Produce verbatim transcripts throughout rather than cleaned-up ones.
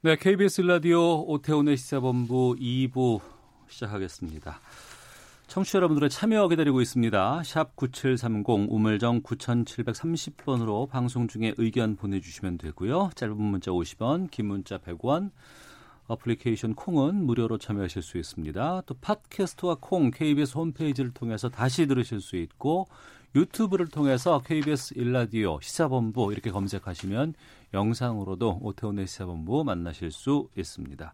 네, 케이비에스 라디오 오태훈의 시사본부 이 부 시작하겠습니다. 청취자 여러분들의 참여 기다리고 있습니다. 샵 구칠삼공 우물정 구칠삼공 번으로 방송 중에 의견 보내주시면 되고요. 짧은 문자 오십 원, 긴 문자 백 원, 어플리케이션 콩은 무료로 참여하실 수 있습니다. 또 팟캐스트와 콩, 케이비에스 홈페이지를 통해서 다시 들으실 수 있고 유튜브를 통해서 케이비에스 일라디오 시사본부 이렇게 검색하시면 영상으로도 오태훈의 시사본부 만나실 수 있습니다.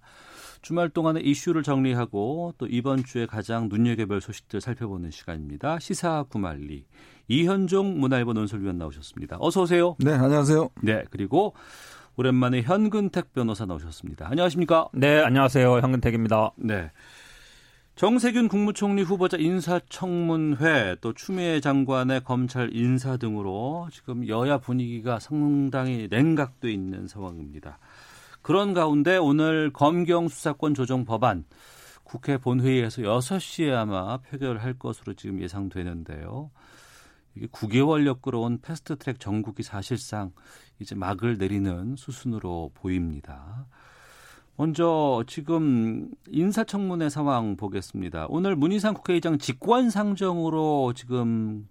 주말 동안의 이슈를 정리하고 또 이번 주에 가장 눈여겨볼 소식들 살펴보는 시간입니다. 시사구말리 이현종 문화일보 논설위원 나오셨습니다. 어서 오세요. 네, 안녕하세요. 네, 그리고 오랜만에 현근택 변호사 나오셨습니다. 안녕하십니까? 네, 안녕하세요. 현근택입니다. 네. 정세균 국무총리 후보자 인사청문회, 또 추미애 장관의 검찰 인사 등으로 지금 여야 분위기가 상당히 냉각돼 있는 상황입니다. 그런 가운데 오늘 검경수사권 조정 법안 국회 본회의에서 여섯 시에 아마 표결할 것으로 지금 예상되는데요. 이게 구 개월여 끌어온 패스트트랙 정국이 사실상 이제 막을 내리는 수순으로 보입니다. 먼저 지금 인사청문회 상황 보겠습니다. 오늘 문희상 국회의장 직권상정으로 지금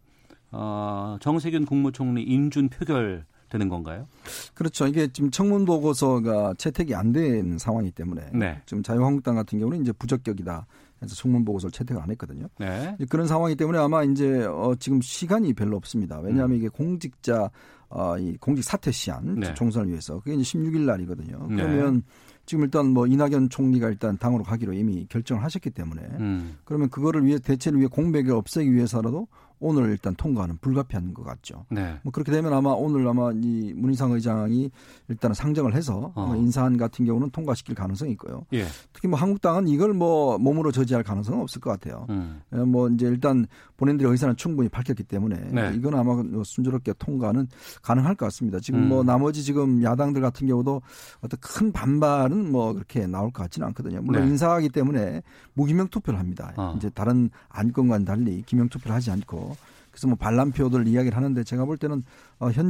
어, 정세균 국무총리 인준 표결되는 건가요? 그렇죠. 이게 지금 청문 보고서가 채택이 안 된 상황이기 때문에 네. 지금 자유한국당 같은 경우는 이제 부적격이다 해서 청문 보고서를 채택을 안 했거든요. 네. 그런 상황이기 때문에 아마 이제 어, 지금 시간이 별로 없습니다. 왜냐하면 음. 이게 공직자 어, 이 공직 사퇴 시한 네. 총선을 위해서 그게 이제 십육 일 날이거든요. 그러면 네. 지금 일단 뭐 이낙연 총리가 일단 당으로 가기로 이미 결정을 하셨기 때문에 음. 그러면 그거를 위해 대체를 위해 공백을 없애기 위해서라도 오늘 일단 통과는 불가피한 것 같죠. 네. 뭐 그렇게 되면 아마 오늘 아마 이 문희상 의장이 일단은 상정을 해서 어. 인사안 같은 경우는 통과시킬 가능성이 있고요. 예. 특히 뭐 한국당은 이걸 뭐 몸으로 저지할 가능성은 없을 것 같아요. 음. 뭐 이제 일단 본인들의 의사는 충분히 밝혔기 때문에 네. 이건 아마 순조롭게 통과는 가능할 것 같습니다. 지금 음. 뭐 나머지 지금 야당들 같은 경우도 어떤 큰 반발은 뭐 그렇게 나올 것 같지는 않거든요. 물론 네. 인사하기 때문에 무기명 투표를 합니다. 어. 이제 다른 안건과는 달리 기명 투표를 하지 않고. 그래서 뭐 반란표들 이야기를 하는데 제가 볼 때는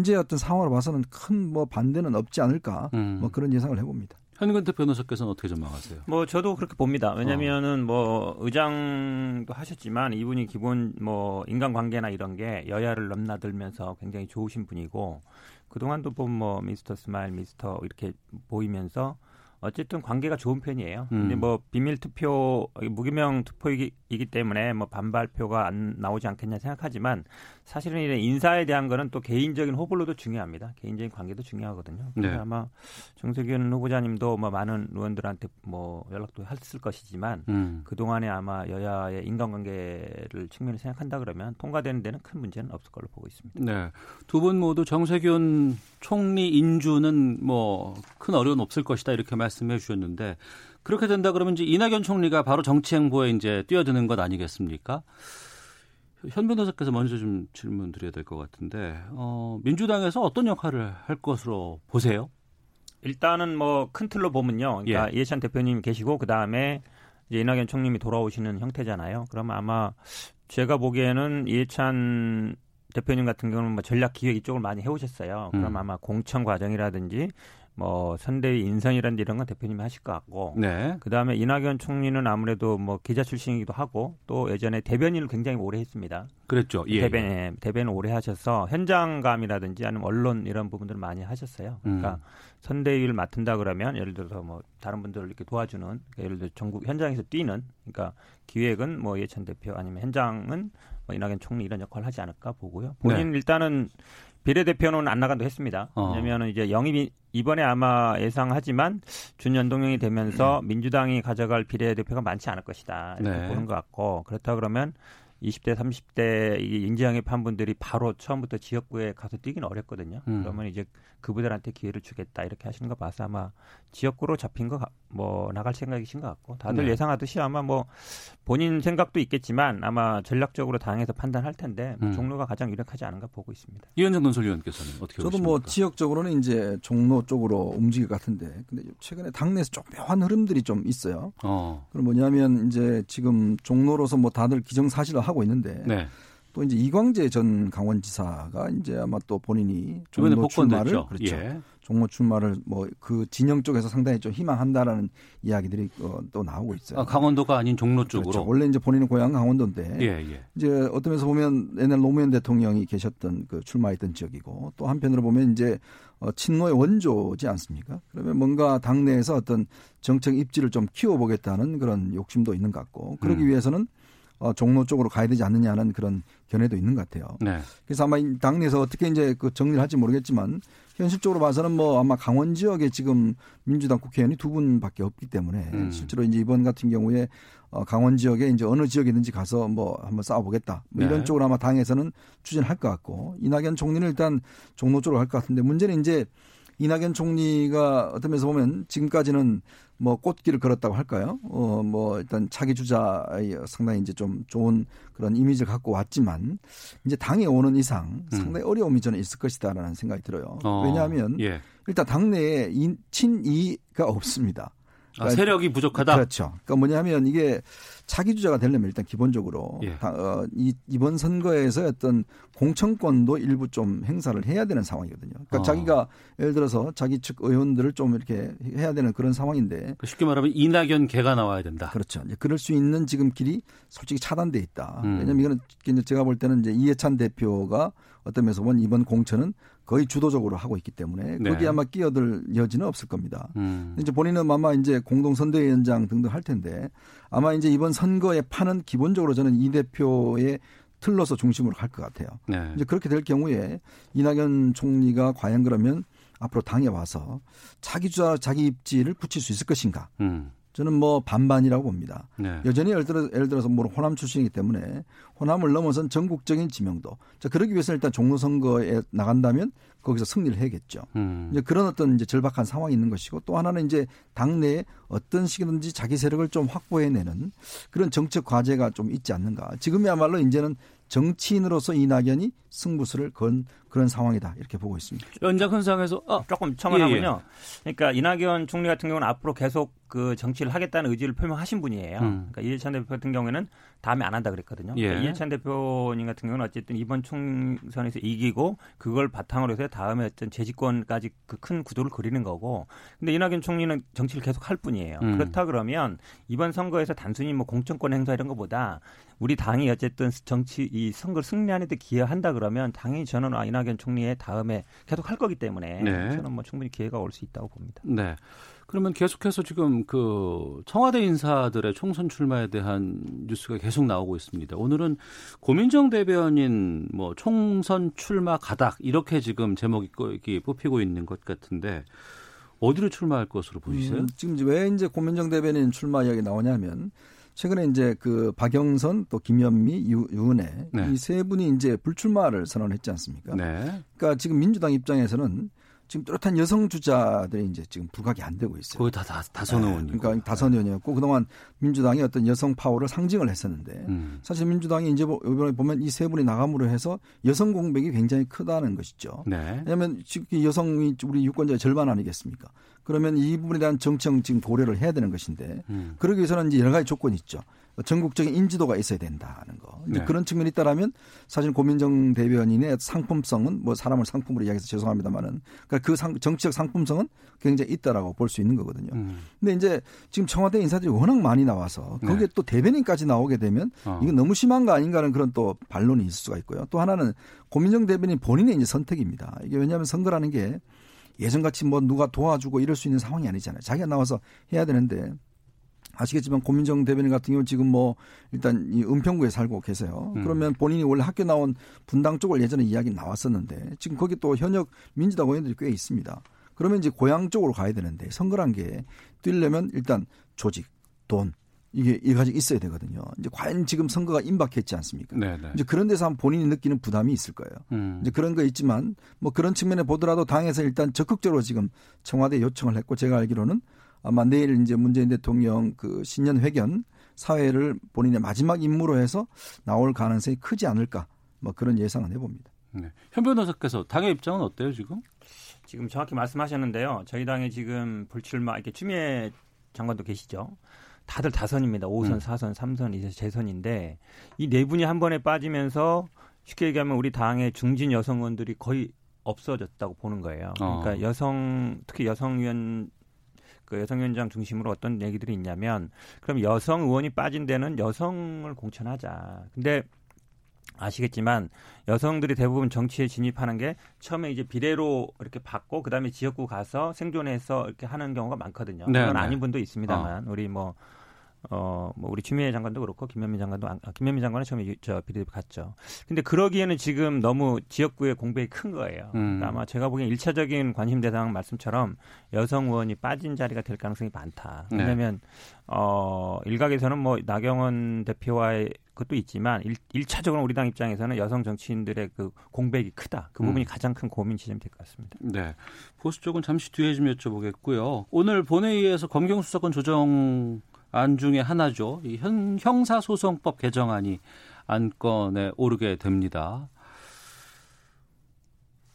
현재 어떤 상황을 봐서는 큰 뭐 반대는 없지 않을까 음. 뭐 그런 예상을 해봅니다. 현근택 변호사께서는 어떻게 전망하세요? 뭐 저도 그렇게 봅니다. 왜냐하면은 뭐 의장도 하셨지만 이분이 기본 뭐 인간관계나 이런 게 여야를 넘나들면서 굉장히 좋으신 분이고 그동안도 보면 뭐 미스터 스마일, 미스터 이렇게 보이면서 어쨌든 관계가 좋은 편이에요. 음. 근데 뭐 비밀 투표, 무기명 투표이기 때문에 뭐 반발표가 안 나오지 않겠냐 생각하지만 사실은 이런 인사에 대한 거는 또 개인적인 호불호도 중요합니다. 개인적인 관계도 중요하거든요. 네. 아마 정세균 후보자님도 뭐 많은 의원들한테 뭐 연락도 했을 것이지만 음. 그동안에 아마 여야의 인간관계를 측면을 생각한다 그러면 통과되는 데는 큰 문제는 없을 걸로 보고 있습니다. 네. 두 분 모두 정세균 총리 인준은 뭐 큰 어려운 없을 것이다 이렇게 말씀. 말씀해 주셨는데 그렇게 된다 그러면 이제 이낙연 총리가 바로 정치 행보에 이제 뛰어드는 것 아니겠습니까? 현 변호사께서 먼저 좀 질문 드려야 될 것 같은데 어, 민주당에서 어떤 역할을 할 것으로 보세요? 일단은 뭐 큰 틀로 보면요. 그러니까 예. 이해찬 대표님이 계시고 그 다음에 이제 이낙연 총리님이 돌아오시는 형태잖아요. 그러면 아마 제가 보기에는 이해찬 대표님 같은 경우는 뭐 전략 기획 이쪽을 많이 해오셨어요. 그럼 음. 아마 공천 과정이라든지 뭐 선대위 인선이라든지 이런 건 대표님이 하실 것 같고 네. 그다음에 이낙연 총리는 아무래도 뭐 기자 출신이기도 하고 또 예전에 대변인을 굉장히 오래 했습니다. 그랬죠. 예. 대변, 예. 대변을 오래 하셔서 현장감이라든지 아니면 언론 이런 부분들을 많이 하셨어요. 그러니까 음. 선대위를 맡은다 그러면 예를 들어서 뭐 다른 분들을 이렇게 도와주는 그러니까 예를 들어 전국 현장에서 뛰는 그러니까 기획은 뭐 이해찬 대표 아니면 현장은 뭐 이낙연 총리 이런 역할을 하지 않을까 보고요. 본인 네. 일단은 비례대표는 안 나간다고 했습니다. 어. 왜냐하면 이제 영입이 이번에 아마 예상하지만 준연동형이 되면서 음. 민주당이 가져갈 비례대표가 많지 않을 것이다. 이렇게 네. 보는 것 같고 그렇다 그러면 이십 대, 삼십 대 인지영입한 분들이 바로 처음부터 지역구에 가서 뛰기는 어렵거든요. 음. 그러면 이제 그분들한테 기회를 주겠다 이렇게 하시는 거 봐서 아마 지역구로 잡힌 거 뭐 나갈 생각이신 것 같고, 다들 네. 예상하듯이 아마 뭐 본인 생각도 있겠지만 아마 전략적으로 당에서 판단할 텐데 뭐 음. 종로가 가장 유력하지 않은가 보고 있습니다. 이현종 논설위원께서는 어떻게 보십니까? 저도 뭐 지역적으로는 이제 종로 쪽으로 움직일 것 같은데, 근데 최근에 당내에서 좀 묘한 흐름들이 좀 있어요. 어. 그럼 뭐냐면 이제 지금 종로로서 뭐 다들 기정사실화 하고 있는데. 네. 또 이제 이광재 전 강원지사가 이제 아마 또 본인이 종로 출마를 그렇죠. 예. 종로 출마를 뭐 그 진영 쪽에서 상당히 좀 희망한다라는 이야기들이 또 나오고 있어요. 아, 강원도가 아닌 종로 쪽으로. 그렇죠. 원래 이제 본인은 고향 강원도인데 예, 예. 이제 어떤 면에서 보면 옛날 노무현 대통령이 계셨던 그 출마했던 지역이고, 또 한편으로 보면 이제 친노의 원조지 않습니까? 그러면 뭔가 당내에서 어떤 정책 입지를 좀 키워보겠다는 그런 욕심도 있는 것 같고, 그러기 음. 위해서는 어, 종로 쪽으로 가야 되지 않느냐는 그런 견해도 있는 것 같아요. 네. 그래서 아마 당내에서 어떻게 이제 그 정리를 할지 모르겠지만, 현실적으로 봐서는 뭐 아마 강원 지역에 지금 민주당 국회의원이 두 분밖에 없기 때문에 음. 실제로 이제 이번 같은 경우에 어, 강원 지역에 이제 어느 지역이든지 가서 뭐 한번 싸워보겠다 뭐 이런 네. 쪽으로 아마 당에서는 추진할 것 같고, 이낙연 총리는 일단 종로 쪽으로 갈 것 같은데, 문제는 이제 이낙연 총리가 어떤 면에서 보면 지금까지는 뭐 꽃길을 걸었다고 할까요? 어, 뭐 일단 차기 주자의 상당히 이제 좀 좋은 그런 이미지를 갖고 왔지만, 이제 당에 오는 이상 상당히 음. 어려움이 저는 있을 것이다라는 생각이 들어요. 어, 왜냐하면 예. 일단 당내에 인, 친이가 없습니다. 그러니까, 아, 세력이 부족하다. 그렇죠. 그러니까 뭐냐면 이게 차기 주자가 되려면 일단 기본적으로 예. 다, 어, 이, 이번 선거에서 어떤 공천권도 일부 좀 행사를 해야 되는 상황이거든요. 그러니까 어. 자기가 예를 들어서 자기 측 의원들을 좀 이렇게 해야 되는 그런 상황인데, 그러니까 쉽게 말하면 이낙연 개가 나와야 된다. 그렇죠. 이제 그럴 수 있는 지금 길이 솔직히 차단돼 있다. 음. 왜냐하면 이거는 제가 볼 때는 이제 이해찬 대표가 어떤 면에서 보면 이번 공천은 거의 주도적으로 하고 있기 때문에 네. 거기에 아마 끼어들 여지는 없을 겁니다. 음. 이제 본인은 아마 이제 공동선대위원장 등등 할 텐데, 아마 이제 이번 선거의 판은 기본적으로 저는 이 대표의 틀로서 중심으로 갈 것 같아요. 네. 이제 그렇게 될 경우에 이낙연 총리가 과연 그러면 앞으로 당에 와서 자기 주자 자기 입지를 붙일 수 있을 것인가? 음. 저는 뭐 반반이라고 봅니다. 네. 여전히 예를 들어서, 예를 들어서 뭐 호남 출신이기 때문에 호남을 넘어선 전국적인 지명도. 자, 그러기 위해서는 일단 종로 선거에 나간다면 거기서 승리를 해야겠죠. 음. 이제 그런 어떤 이제 절박한 상황이 있는 것이고, 또 하나는 이제 당내에 어떤 식이든지 자기 세력을 좀 확보해내는 그런 정책 과제가 좀 있지 않는가. 지금이야말로 이제는 정치인으로서 이낙연이 승부수를 건 그런 상황이다 이렇게 보고 있습니다. 연장 현상에서 어, 조금 첨언하면요. 예, 예. 그러니까 이낙연 총리 같은 경우는 앞으로 계속 그 정치를 하겠다는 의지를 표명하신 분이에요. 음. 그러니까 이해찬 대표 같은 경우에는 다음에 안 한다 그랬거든요. 예. 그러니까 이해찬 대표님 같은 경우는 어쨌든 이번 총선에서 이기고 그걸 바탕으로 해서 다음에 어떤 재집권까지 그 큰 구도를 그리는 거고, 근데 이낙연 총리는 정치를 계속 할 뿐이에요. 음. 그렇다 그러면 이번 선거에서 단순히 뭐 공천권 행사 이런 것보다 우리 당이 어쨌든 정치 이 선거를 승리하는 데 기여한다 그러면 당연히 저는 아, 이낙연 총리의 다음에 계속 할 거기 때문에 네. 저는 뭐 충분히 기회가 올 수 있다고 봅니다. 네. 그러면 계속해서 지금 그 청와대 인사들의 총선 출마에 대한 뉴스가 계속 나오고 있습니다. 오늘은 고민정 대변인 뭐 총선 출마 가닥 이렇게 지금 제목이 뽑히고 있는 것 같은데, 어디로 출마할 것으로 보이세요? 음, 지금 왜 이제 고민정 대변인 출마 이야기 나오냐면, 최근에 이제 그 박영선 또 김현미 유, 유은혜 네. 이 세 분이 이제 불출마를 선언했지 않습니까? 네. 그러니까 지금 민주당 입장에서는 지금 뚜렷한 여성 주자들이 이제 지금 부각이 안 되고 있어요. 거의 다, 다 다선 의원이고. 네. 그러니까 다선 의원이었고, 그동안 민주당이 어떤 여성 파워를 상징을 했었는데 음. 사실 민주당이 이제 이번에 보면 이 세 분이 나감으로 해서 여성 공백이 굉장히 크다는 것이죠. 네. 왜냐하면 지금 여성이 우리 유권자의 절반 아니겠습니까? 그러면 이 부분에 대한 정책 지금 고려를 해야 되는 것인데 음. 그러기 위해서는 이제 여러 가지 조건이 있죠. 전국적인 인지도가 있어야 된다는 거. 이제 네. 그런 측면이 있다라면 사실 고민정 대변인의 상품성은 뭐 사람을 상품으로 이야기해서 죄송합니다만은 그러니까 그 상, 정치적 상품성은 굉장히 있다라고 볼 수 있는 거거든요. 음. 근데 이제 지금 청와대 인사들이 워낙 많이 나와서 거기에 네. 또 대변인까지 나오게 되면 어. 이건 너무 심한 거 아닌가 하는 그런 또 반론이 있을 수가 있고요. 또 하나는 고민정 대변인 본인의 이제 선택입니다. 이게 왜냐하면 선거라는 게 예전같이 뭐 누가 도와주고 이럴 수 있는 상황이 아니잖아요. 자기가 나와서 해야 되는데, 아시겠지만 고민정 대변인 같은 경우 지금 뭐 일단 이 은평구에 살고 계세요. 음. 그러면 본인이 원래 학교 나온 분당 쪽을 예전에 이야기 나왔었는데 지금 거기 또 현역 민주당 의원들이 꽤 있습니다. 그러면 이제 고향 쪽으로 가야 되는데, 선거란 게 뛰려면 일단 조직, 돈, 이게 일가족 있어야 되거든요. 이제 과연 지금 선거가 임박했지 않습니까? 네네. 이제 그런 데서 한 본인이 느끼는 부담이 있을 거예요. 음. 이제 그런 거 있지만 뭐 그런 측면에 보더라도 당에서 일단 적극적으로 지금 청와대에 요청을 했고 제가 알기로는 아마 내일 이제 문재인 대통령 그 신년 회견 사회를 본인의 마지막 임무로 해서 나올 가능성이 크지 않을까 뭐 그런 예상은 해봅니다. 네. 현 변호사께서 당의 입장은 어때요 지금? 지금 정확히 말씀하셨는데요. 저희 당에 지금 불출마 이렇게 추미애 장관도 계시죠. 다들 다선입니다. 오 선, 음. 사 선, 삼 선, 이제 재선인데 이 네 분이 한 번에 빠지면서 쉽게 얘기하면 우리 당의 중진 여성 의원들이 거의 없어졌다고 보는 거예요. 어. 그러니까 여성 특히 여성 의원 그 여성 위원장 중심으로 어떤 얘기들이 있냐면 그럼 여성 의원이 빠진 데는 여성을 공천하자. 근데 아시겠지만 여성들이 대부분 정치에 진입하는 게 처음에 이제 비례로 이렇게 받고 그다음에 지역구 가서 생존해서 이렇게 하는 경우가 많거든요. 네, 그건 네. 아닌 분도 있습니다만 어. 우리 뭐, 어, 뭐 우리 추미애 장관도 그렇고 김현미 장관도 안, 김현미 장관은 처음에 유, 저 비례로 갔죠. 근데 그러기에는 지금 너무 지역구의 공백이 큰 거예요. 음. 그러니까 아마 제가 보기엔 일차적인 관심 대상 말씀처럼 여성 의원이 빠진 자리가 될 가능성이 많다. 왜냐하면 네. 어, 일각에서는 뭐 나경원 대표와의 그것도 있지만 일, 일차적으로 우리 당 입장에서는 여성 정치인들의 그 공백이 크다. 그 부분이 음. 가장 큰 고민 지점이 될 것 같습니다. 네, 보수 쪽은 잠시 뒤에 좀 여쭤보겠고요. 오늘 본회의에서 검경수사권 조정안 중에 하나죠. 이 현, 형사소송법 개정안이 안건에 오르게 됩니다.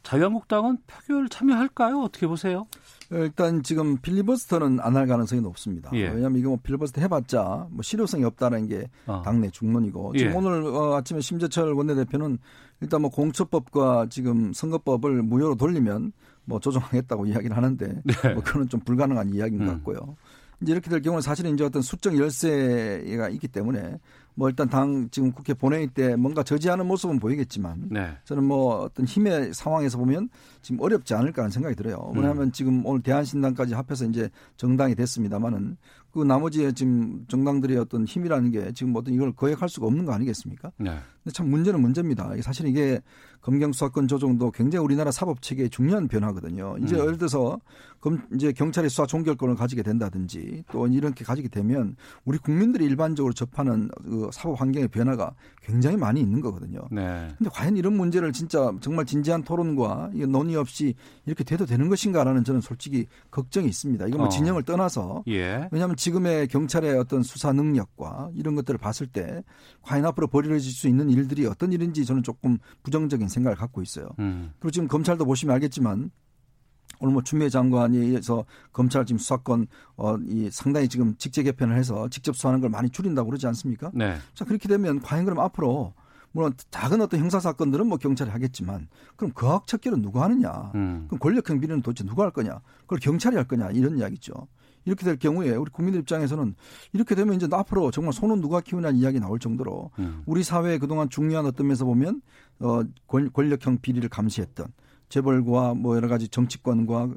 자유한국당은 표결 참여할까요? 어떻게 보세요? 일단 지금 필리버스터는 안 할 가능성이 높습니다. 예. 왜냐하면 이거 뭐 필리버스터 해봤자 뭐 실효성이 없다는 게 어. 당내 중론이고 지금 예. 오늘 아침에 심재철 원내대표는 일단 뭐 공천법과 지금 선거법을 무효로 돌리면 뭐 조정하겠다고 이야기를 하는데 네. 뭐 그건 좀 불가능한 이야기인 음. 것 같고요. 이제 이렇게 될 경우는 사실은 이제 어떤 수정 열쇠가 있기 때문에 뭐 일단 당 지금 국회 본회의 때 뭔가 저지하는 모습은 보이겠지만 네. 저는 뭐 어떤 힘의 상황에서 보면 지금 어렵지 않을까 하는 생각이 들어요. 왜냐하면 음. 지금 오늘 대한신당까지 합해서 이제 정당이 됐습니다만은 그 나머지의 지금 정당들의 어떤 힘이라는 게 지금 어떤 이걸 거역할 수가 없는 거 아니겠습니까? 네. 근데 참 문제는 문제입니다. 사실 이게 검경수사권 조정도 굉장히 우리나라 사법체계의 중요한 변화거든요. 이제 음. 예를 들어서 검, 이제 경찰이 수사 종결권을 가지게 된다든지 또 이렇게 가지게 되면 우리 국민들이 일반적으로 접하는 그 사법 환경의 변화가 굉장히 많이 있는 거거든요. 그런데 네. 과연 이런 문제를 진짜 정말 진지한 토론과 논의 없이 이렇게 돼도 되는 것인가라는 저는 솔직히 걱정이 있습니다. 이건 뭐 어. 진영을 떠나서 예. 왜냐하면 지금의 경찰의 어떤 수사 능력과 이런 것들을 봤을 때 과연 앞으로 벌여질 수 있는 일들이 어떤 일인지 저는 조금 부정적인 생각을 갖고 있어요. 음. 그리고 지금 검찰도 보시면 알겠지만 오늘 뭐 추미애 장관에 의해서 검찰 지금 수사권 어, 이 상당히 지금 직제 개편을 해서 직접 수사하는 걸 많이 줄인다고 그러지 않습니까? 네. 자, 그렇게 되면 과연 그럼 앞으로 물론 작은 어떤 형사 사건들은 뭐 경찰이 하겠지만 그럼 거학척결은 누가 하느냐? 음. 그럼 권력형 비리는 도대체 누가 할 거냐? 그걸 경찰이 할 거냐? 이런 이야기죠. 이렇게 될 경우에 우리 국민들 입장에서는 이렇게 되면 이제 앞으로 정말 손은 누가 키우냐는 이야기 나올 정도로 음. 우리 사회에 그동안 중요한 어떤 면에서 보면 어, 권력형 비리를 감시했던 재벌과 뭐 여러 가지 정치권과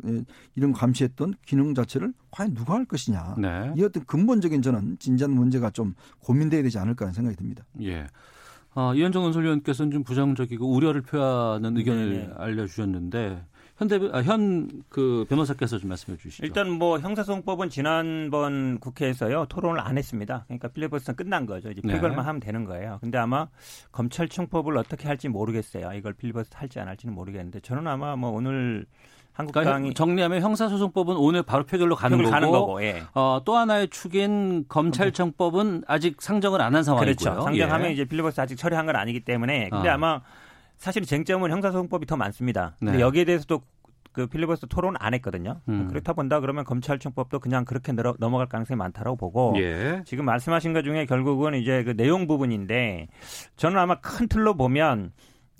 이런 감시했던 기능 자체를 과연 누가 할 것이냐. 네. 이 어떤 근본적인 저는 진지한 문제가 좀 고민돼야 되지 않을까 하는 생각이 듭니다. 예. 아, 이현종 논설위원께서는 좀 부정적이고 우려를 표하는 의견을 네네. 알려주셨는데 현대 아, 현 그 변호사께서 좀 말씀해 주시죠. 일단 뭐 형사소송법은 지난번 국회에서요 토론을 안 했습니다. 그러니까 필리버스터는 끝난 거죠. 이제 표결만 네. 하면 되는 거예요. 근데 아마 검찰청법을 어떻게 할지 모르겠어요. 이걸 필리버스터 할지 안 할지는 모르겠는데 저는 아마 뭐 오늘 한국당이 그러니까 정리하면 형사소송법은 오늘 바로 표결로 가는 표결 거고, 가는 거고 예. 어, 또 하나의 축인 검찰청법은 아직 상정을 안 한 상황이고요. 그렇죠. 상정하면 예. 이제 필리버스터 아직 처리한 건 아니기 때문에 근데 어. 아마 사실 쟁점은 형사소송법이 더 많습니다. 근데 네. 여기에 대해서도 그 필리버스터 토론 안 했거든요. 음. 그렇다 본다 그러면 검찰청법도 그냥 그렇게 늘어, 넘어갈 가능성이 많다라고 보고 예. 지금 말씀하신 것 중에 결국은 이제 그 내용 부분인데 저는 아마 큰 틀로 보면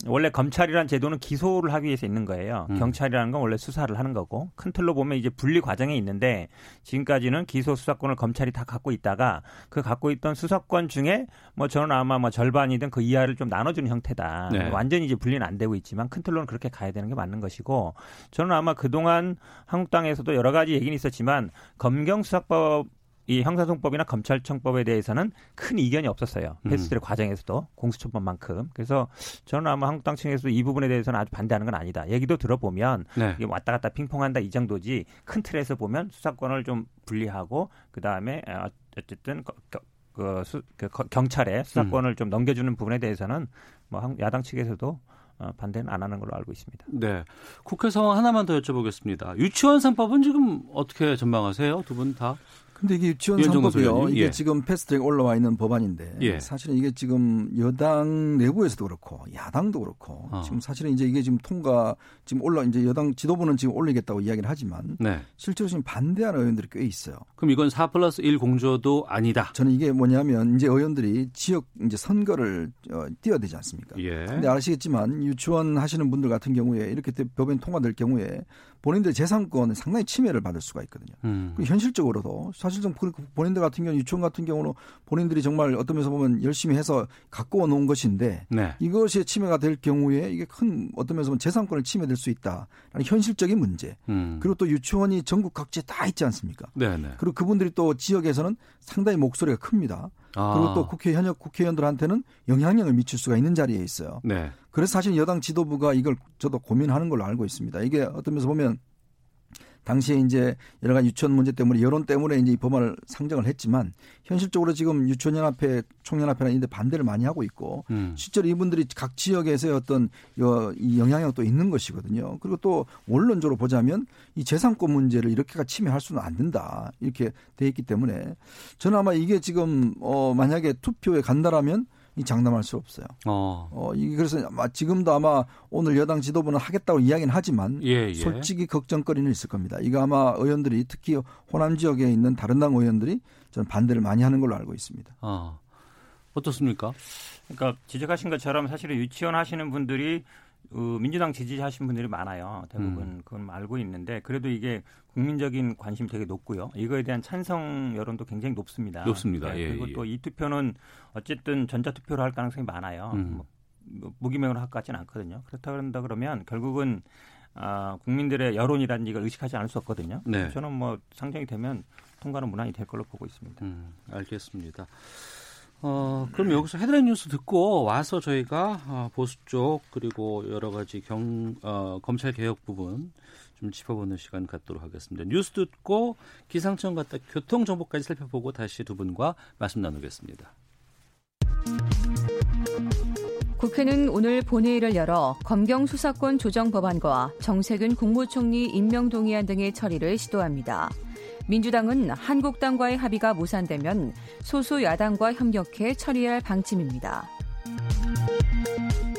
원래 검찰이란 제도는 기소를 하기 위해서 있는 거예요. 음. 경찰이라는 건 원래 수사를 하는 거고 큰 틀로 보면 이제 분리 과정에 있는데 지금까지는 기소 수사권을 검찰이 다 갖고 있다가 그 갖고 있던 수사권 중에 뭐 저는 아마 뭐 절반이든 그 이하를 좀 나눠주는 형태다. 네. 완전히 이제 분리는 안 되고 있지만 큰 틀로는 그렇게 가야 되는 게 맞는 것이고 저는 아마 그동안 한국당에서도 여러 가지 얘기는 있었지만 검경수사법 이 형사소송법이나 검찰청법에 대해서는 큰 이견이 없었어요. 패스트트랙 음. 과정에서도 공수처법만큼. 그래서 저는 아마 한국당 측에서도 이 부분에 대해서는 아주 반대하는 건 아니다. 얘기도 들어보면 네. 이게 왔다 갔다 핑퐁한다 이 정도지 큰 틀에서 보면 수사권을 좀 분리하고 그다음에 어쨌든 그 수, 그 경찰에 수사권을 음. 좀 넘겨주는 부분에 대해서는 뭐 야당 측에서도 반대는 안 하는 걸로 알고 있습니다. 네, 국회 상황 하나만 더 여쭤보겠습니다. 유치원 삼 법은 지금 어떻게 전망하세요? 두 분 다? 근데 이게 유치원 삼 법이요. 이게 예. 지금 패스트트랙 올라와 있는 법안인데 예. 사실은 이게 지금 여당 내부에서도 그렇고 야당도 그렇고 어. 지금 사실은 이제 이게 지금 통과 지금 올라 이제 여당 지도부는 지금 올리겠다고 이야기를 하지만 네. 실제로 지금 반대하는 의원들이 꽤 있어요. 그럼 이건 사 플러스 일 공조도 아니다. 저는 이게 뭐냐면 이제 의원들이 지역 이제 선거를 어, 뛰어들지 않습니까? 예. 근데 아시겠지만 유치원 하시는 분들 같은 경우에 이렇게 법안 통과될 경우에 본인들의 재산권은 상당히 침해를 받을 수가 있거든요. 음. 그리고 현실적으로도 사실상 본인들 같은 경우는 유치원 같은 경우는 본인들이 정말 어떤 면에서 보면 열심히 해서 갖고 놓은 것인데 네. 이것이 침해가 될 경우에 이게 큰 어떤 면에서 보면 재산권을 침해될 수 있다라는 현실적인 문제. 음. 그리고 또 유치원이 전국 각지에 다 있지 않습니까? 네네. 그리고 그분들이 또 지역에서는 상당히 목소리가 큽니다. 아. 그리고 또 국회 현역 국회의원들한테는 영향력을 미칠 수가 있는 자리에 있어요. 네. 그래서 사실 여당 지도부가 이걸 저도 고민하는 걸로 알고 있습니다. 이게 어떤 면에서 보면 당시에 이제 여러 가지 유치원 문제 때문에 여론 때문에 이제 이 법안을 상정을 했지만 현실적으로 지금 유치원연합회, 총연합회나 이런 데 반대를 많이 하고 있고 음. 실제로 이분들이 각 지역에서의 어떤 이 영향력도 있는 것이거든요. 그리고 또 원론적으로 보자면 이 재산권 문제를 이렇게가 침해할 수는 안 된다. 이렇게 돼 있기 때문에 저는 아마 이게 지금 어 만약에 투표에 간다라면 이 장담할 수 없어요. 어. 어, 이 그래서 아마 지금도 아마 오늘 여당 지도부는 하겠다고 이야기는 하지만 예, 예. 솔직히 걱정거리는 있을 겁니다. 이거 아마 의원들이 특히 호남 지역에 있는 다른 당 의원들이 저는 반대를 많이 하는 걸로 알고 있습니다. 어. 어떻습니까? 그러니까 지적하신 것처럼 사실은 유치원 하시는 분들이 민주당 지지하신 분들이 많아요. 대부분 음. 그건 알고 있는데 그래도 이게 국민적인 관심이 되게 높고요. 이거에 대한 찬성 여론도 굉장히 높습니다. 높습니다. 네, 예, 그리고 예. 또 이 투표는 어쨌든 전자투표로 할 가능성이 많아요. 음. 뭐, 무기명으로 할 것 같지는 않거든요. 그렇다 그런다 그러면 결국은 아, 국민들의 여론이라는 이걸 의식하지 않을 수 없거든요. 네. 저는 뭐 상정이 되면 통과는 무난히 될 걸로 보고 있습니다. 음, 알겠습니다. 어, 그럼 여기서 헤드라인 뉴스 듣고 와서 저희가 보수 쪽 그리고 여러 가지 경, 어, 검찰 개혁 부분 좀 짚어보는 시간 갖도록 하겠습니다. 뉴스 듣고 기상청 갔다 교통 정보까지 살펴보고 다시 두 분과 말씀 나누겠습니다. 국회는 오늘 본회의를 열어 검경수사권 조정 법안과 정세균 국무총리 임명동의안 등의 처리를 시도합니다. 민주당은 한국당과의 합의가 무산되면 소수 야당과 협력해 처리할 방침입니다.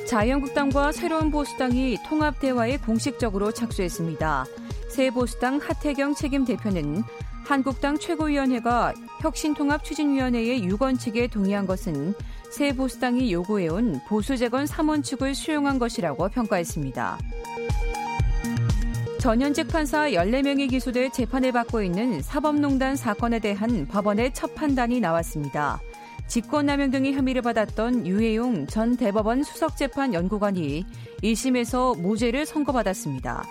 자유한국당과 새로운 보수당이 통합 대화에 공식적으로 착수했습니다. 새 보수당 하태경 책임 대표는 한국당 최고위원회가 혁신통합 추진위원회의 육 원칙에 동의한 것은 새 보수당이 요구해온 보수재건 삼 원칙을 수용한 것이라고 평가했습니다. 전현직 판사 열네 명이 기소돼 재판을 받고 있는 사법농단 사건에 대한 법원의 첫 판단이 나왔습니다. 직권남용 등의 혐의를 받았던 유해용 전 대법원 수석재판연구관이 일 심에서 무죄를 선고받았습니다.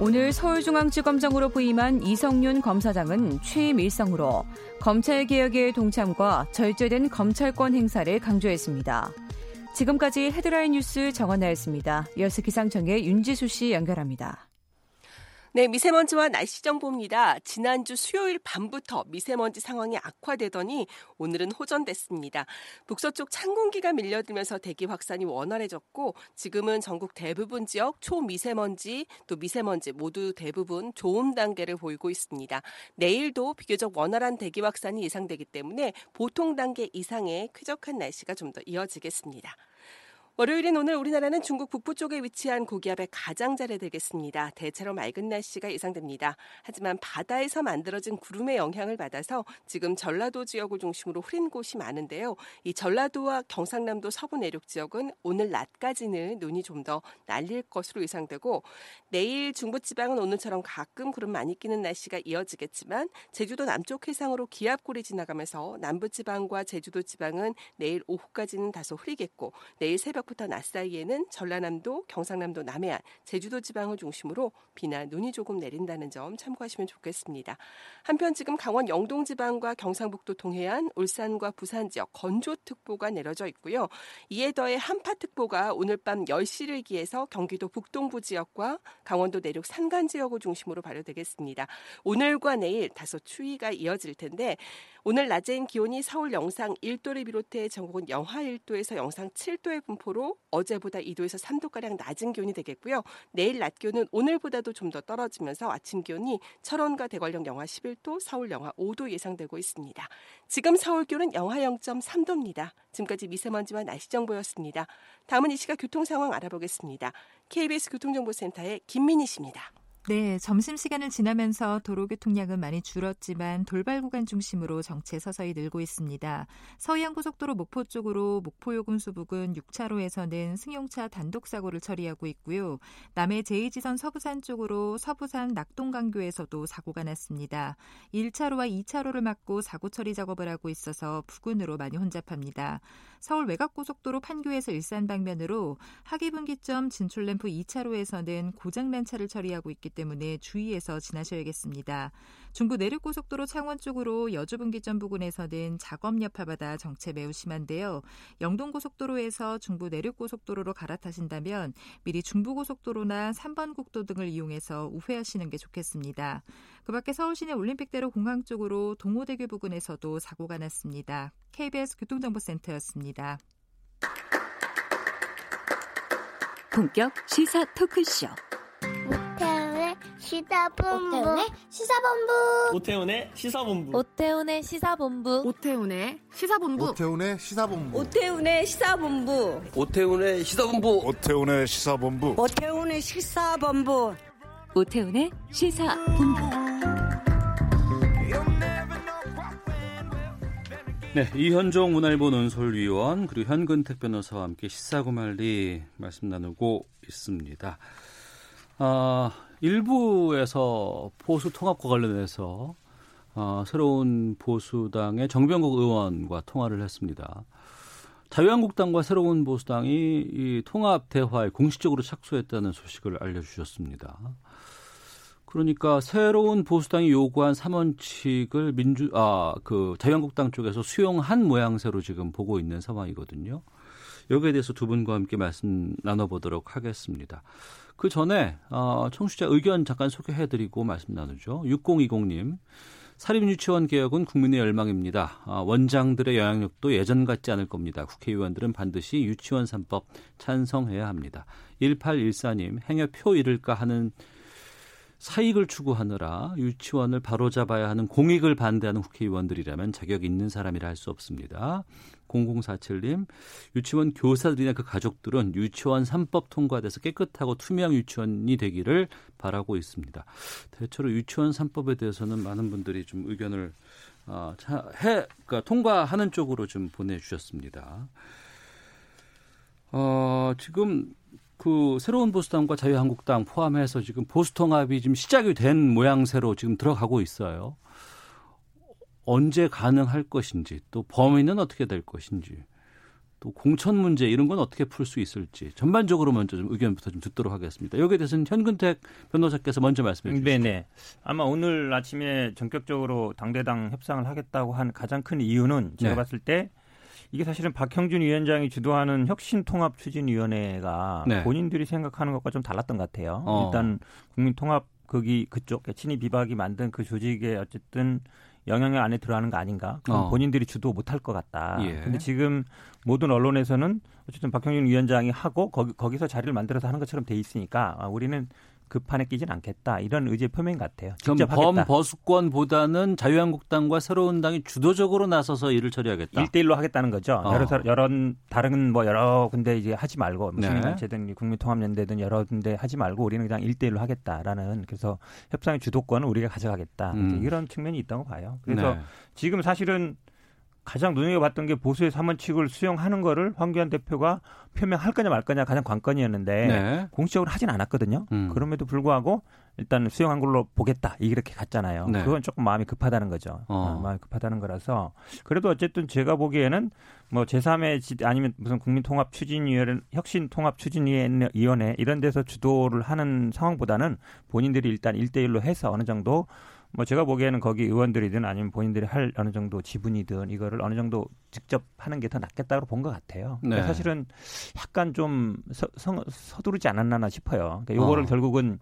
오늘 서울중앙지검장으로 부임한 이성윤 검사장은 취임 일성으로 검찰개혁의 동참과 절제된 검찰권 행사를 강조했습니다. 지금까지 헤드라인 뉴스 정원나였습니다. 이어서 기상청의 윤지수 씨 연결합니다. 네, 미세먼지와 날씨 정보입니다. 지난주 수요일 밤부터 미세먼지 상황이 악화되더니 오늘은 호전됐습니다. 북서쪽 찬 공기가 밀려들면서 대기 확산이 원활해졌고 지금은 전국 대부분 지역 초미세먼지 또 미세먼지 모두 대부분 좋음 단계를 보이고 있습니다. 내일도 비교적 원활한 대기 확산이 예상되기 때문에 보통 단계 이상의 쾌적한 날씨가 좀 더 이어지겠습니다. 월요일인 오늘 우리나라는 중국 북부 쪽에 위치한 고기압의 가장자리에 들겠습니다. 대체로 맑은 날씨가 예상됩니다. 하지만 바다에서 만들어진 구름의 영향을 받아서 지금 전라도 지역을 중심으로 흐린 곳이 많은데요. 이 전라도와 경상남도 서부 내륙 지역은 오늘 낮까지는 눈이 좀 더 날릴 것으로 예상되고 내일 중부지방은 오늘처럼 가끔 구름 많이 끼는 날씨가 이어지겠지만 제주도 남쪽 해상으로 기압골이 지나가면서 남부지방과 제주도 지방은 내일 오후까지는 다소 흐리겠고 내일 새벽 새벽부터 낮 사이에는 전라남도, 경상남도 남해안, 제주도 지방을 중심으로 비나 눈이 조금 내린다는 점 참고하시면 좋겠습니다. 한편 지금 강원 영동 지방과 경상북도 동해안, 울산과 부산 지역 건조특보가 내려져 있고요. 이에 더해 한파특보가 오늘 밤 열 시를 기해서 경기도 북동부 지역과 강원도 내륙 산간 지역을 중심으로 발효되겠습니다. 오늘과 내일 다소 추위가 이어질 텐데 오늘 낮엔 기온이 서울 영상 일 도를 비롯해 전국은 영하 일 도에서 영상 칠 도의 분포로 어제보다 이 도에서 삼 도가량 낮은 기온이 되겠고요. 내일 낮 기온은 오늘보다도 좀 더 떨어지면서 아침 기온이 철원과 대관령 영하 십일 도, 서울 영하 오 도 예상되고 있습니다. 지금 서울 기온은 영하 영 점 삼 도입니다. 지금까지 미세먼지와 날씨 정보였습니다. 다음은 이 시각 교통 상황 알아보겠습니다. 케이비에스 교통정보센터의 김민희 씨입니다. 네, 점심시간을 지나면서 도로교통량은 많이 줄었지만 돌발 구간 중심으로 정체 서서히 늘고 있습니다. 서해안고속도로 목포 쪽으로 목포요금소 부근 육 차로에서는 승용차 단독사고를 처리하고 있고요. 남해 제이 지선 서부산 쪽으로 서부산 낙동강교에서도 사고가 났습니다. 일 차로와 이 차로를 막고 사고 처리 작업을 하고 있어서 부근으로 많이 혼잡합니다. 서울 외곽고속도로 판교에서 일산 방면으로 하기분기점 진출램프 이 차로에서는 고장난 차를 처리하고 있기 때문에 주의해서 지나셔야겠습니다. 중부 내륙고속도로 창원 쪽으로 여주분기점 부근에서는 작업 여파받아 정체 매우 심한데요. 영동고속도로에서 중부 내륙고속도로로 갈아타신다면 미리 중부고속도로나 삼 번 국도 등을 이용해서 우회하시는 게 좋겠습니다. 그 밖에 서울시내 올림픽대로 공항 쪽으로 동호대교 부근에서도 사고가 났습니다. 케이비에스 교통정보센터였습니다. 본격 시사 토크쇼 시사본부. 오태훈의 시사본부. 오태훈의 시사본부. 오태훈의 시사본부. 오태훈의 시사본부. 오태훈의 시사본부. 오태훈의 시사본부. 오태훈의 시사본부. 오태훈의 시사본부. 오태훈의 시사본부. 오태훈의 시사본부. 네, 이현종 문화일보 논설위원 그리고 현근택 변호사와 함께 시사고말리 말씀 나누고 있습니다. 아, 일부에서 보수 통합과 관련해서 어, 새로운 보수당의 정병국 의원과 통화를 했습니다. 자유한국당과 새로운 보수당이 이 통합 대화에 공식적으로 착수했다는 소식을 알려주셨습니다. 그러니까 새로운 보수당이 요구한 삼 원칙을 민주 아, 그 자유한국당 쪽에서 수용한 모양새로 지금 보고 있는 상황이거든요. 여기에 대해서 두 분과 함께 말씀 나눠보도록 하겠습니다. 그 전에 청취자 의견 잠깐 소개해드리고 말씀 나누죠. 육공이공 님. 사립유치원 개혁은 국민의 열망입니다. 원장들의 영향력도 예전 같지 않을 겁니다. 국회의원들은 반드시 유치원 삼 법 찬성해야 합니다. 일팔일사 님. 행여 표 잃을까 하는 사익을 추구하느라 유치원을 바로잡아야 하는 공익을 반대하는 국회의원들이라면 자격 있는 사람이라 할 수 없습니다. 공공사칠 님, 유치원 교사들이나 그 가족들은 유치원 삼 법 통과돼서 깨끗하고 투명 유치원이 되기를 바라고 있습니다. 대체로 유치원 삼 법에 대해서는 많은 분들이 좀 의견을 어, 해, 그러니까 통과하는 쪽으로 좀 보내주셨습니다. 어, 지금 그 새로운 보수당과 자유한국당 포함해서 지금 보수통합이 지금 시작이 된 모양새로 지금 들어가고 있어요. 언제 가능할 것인지, 또 범위는 어떻게 될 것인지, 또 공천 문제 이런 건 어떻게 풀 수 있을지 전반적으로 먼저 좀 의견부터 좀 듣도록 하겠습니다. 여기에 대해서는 현근택 변호사께서 먼저 말씀해 주시죠. 네네. 아마 오늘 아침에 전격적으로 당대당 협상을 하겠다고 한 가장 큰 이유는 제가 네. 봤을 때 이게 사실은 박형준 위원장이 주도하는 혁신통합추진위원회가 네. 본인들이 생각하는 것과 좀 달랐던 것 같아요. 어. 일단 국민통합 거기 그쪽 친이 비박이 만든 그 조직에 어쨌든 영향력 안에 들어가는 거 아닌가? 그럼 어. 본인들이 주도 못할 것 같다. 그런데 예. 지금 모든 언론에서는 어쨌든 박형준 위원장이 하고 거기, 거기서 자리를 만들어서 하는 것처럼 돼 있으니까 아, 우리는 그 판에 끼진 않겠다. 이런 의지의 표명 같아요. 직접 그럼 범, 하겠다. 범버수권보다는 자유한국당과 새로운 당이 주도적으로 나서서 일을 처리하겠다. 일 대일로 하겠다는 거죠. 어. 여러, 여러 다른 뭐 여러 군데 이제 하지 말고 네. 시민단체든 국민통합연대든 여러 군데 하지 말고 우리는 그냥 일 대일로 하겠다라는 그래서 협상의 주도권은 우리가 가져가겠다. 음. 이런 측면이 있다고 봐요. 그래서 네. 지금 사실은 가장 눈여겨봤던 게 보수의 삼 원칙을 수용하는 거를 황교안 대표가 표명할 거냐 말 거냐 가장 관건이었는데 네. 공식적으로 하진 않았거든요. 음. 그럼에도 불구하고 일단 수용한 걸로 보겠다 이렇게 갔잖아요. 네. 그건 조금 마음이 급하다는 거죠. 어. 마음이 급하다는 거라서. 그래도 어쨌든 제가 보기에는 뭐 제삼의 지, 아니면 무슨 국민통합추진위원회, 혁신통합추진위원회 이런 데서 주도를 하는 상황보다는 본인들이 일단 일대일로 해서 어느 정도 뭐 제가 보기에는 거기 의원들이든 아니면 본인들이 할 어느 정도 지분이든 이거를 어느 정도 직접 하는 게 더 낫겠다고 본 것 같아요. 네. 그러니까 사실은 약간 좀 서, 서, 서두르지 않았나 싶어요. 그러니까 이거를 어. 결국은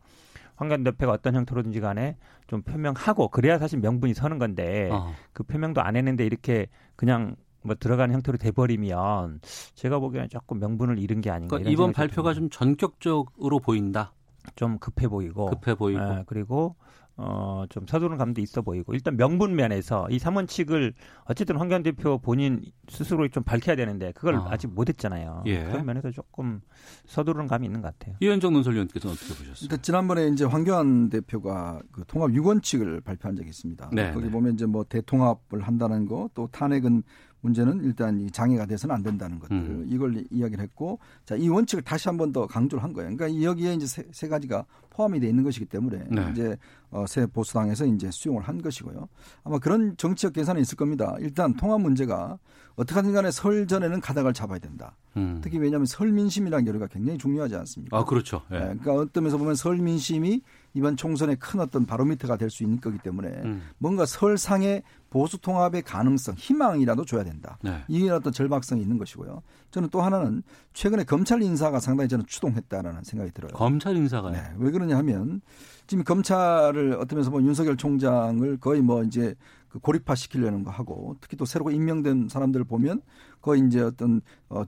황교안 대표가 어떤 형태로든지 간에 좀 표명하고 그래야 사실 명분이 서는 건데 어. 그 표명도 안 했는데 이렇게 그냥 뭐 들어가는 형태로 돼버리면 제가 보기에는 조금 명분을 잃은 게 아닌가. 그러니까 이번 발표가 좀 전격적으로 보인다. 좀 급해 보이고. 급해 보이고. 예, 그리고 어, 좀 서두르는 감도 있어 보이고. 일단 명분 면에서 이 삼 원칙을 어쨌든 황교안 대표 본인 스스로 좀 밝혀야 되는데 그걸 아. 아직 못했잖아요. 예. 그런 면에서 조금 서두르는 감이 있는 것 같아요. 이현종 논설위원께서는 어떻게 보셨어요? 그러니까 지난번에 이제 황교안 대표가 그 통합 육 원칙을 발표한 적이 있습니다. 네, 거기 네. 보면 이제 뭐 대통합을 한다는 거, 또 탄핵은 문제는 일단 이 장애가 돼서는 안 된다는 것들 음. 이걸 이야기를 했고, 자, 이 원칙을 다시 한 번 더 강조를 한 거예요. 그러니까 여기에 이제 세, 세 가지가 포함이 돼 있는 것이기 때문에 네. 이제 어, 새 보수당에서 이제 수용을 한 것이고요. 아마 그런 정치적 계산이 있을 겁니다. 일단 통합 문제가 어떻게든 간에 설 전에는 가닥을 잡아야 된다. 음. 특히 왜냐하면 설 민심이라는 결과가 굉장히 중요하지 않습니까? 아 그렇죠. 예. 네, 그러니까 어떤 면에서 보면 설 민심이 이번 총선의 큰 어떤 바로미터가 될 수 있는 거기 때문에 음. 뭔가 설상의 보수 통합의 가능성, 희망이라도 줘야 된다. 네. 이게 어떤 절박성이 있는 것이고요. 저는 또 하나는 최근에 검찰 인사가 상당히 저는 추동했다라는 생각이 들어요. 검찰 인사가요? 네. 왜 그러냐 하면 지금 검찰을 어떤 면에서 보면 윤석열 총장을 거의 뭐 이제 고립화 시키려는 거 하고, 특히 또 새로 임명된 사람들을 보면 거의 이제 어떤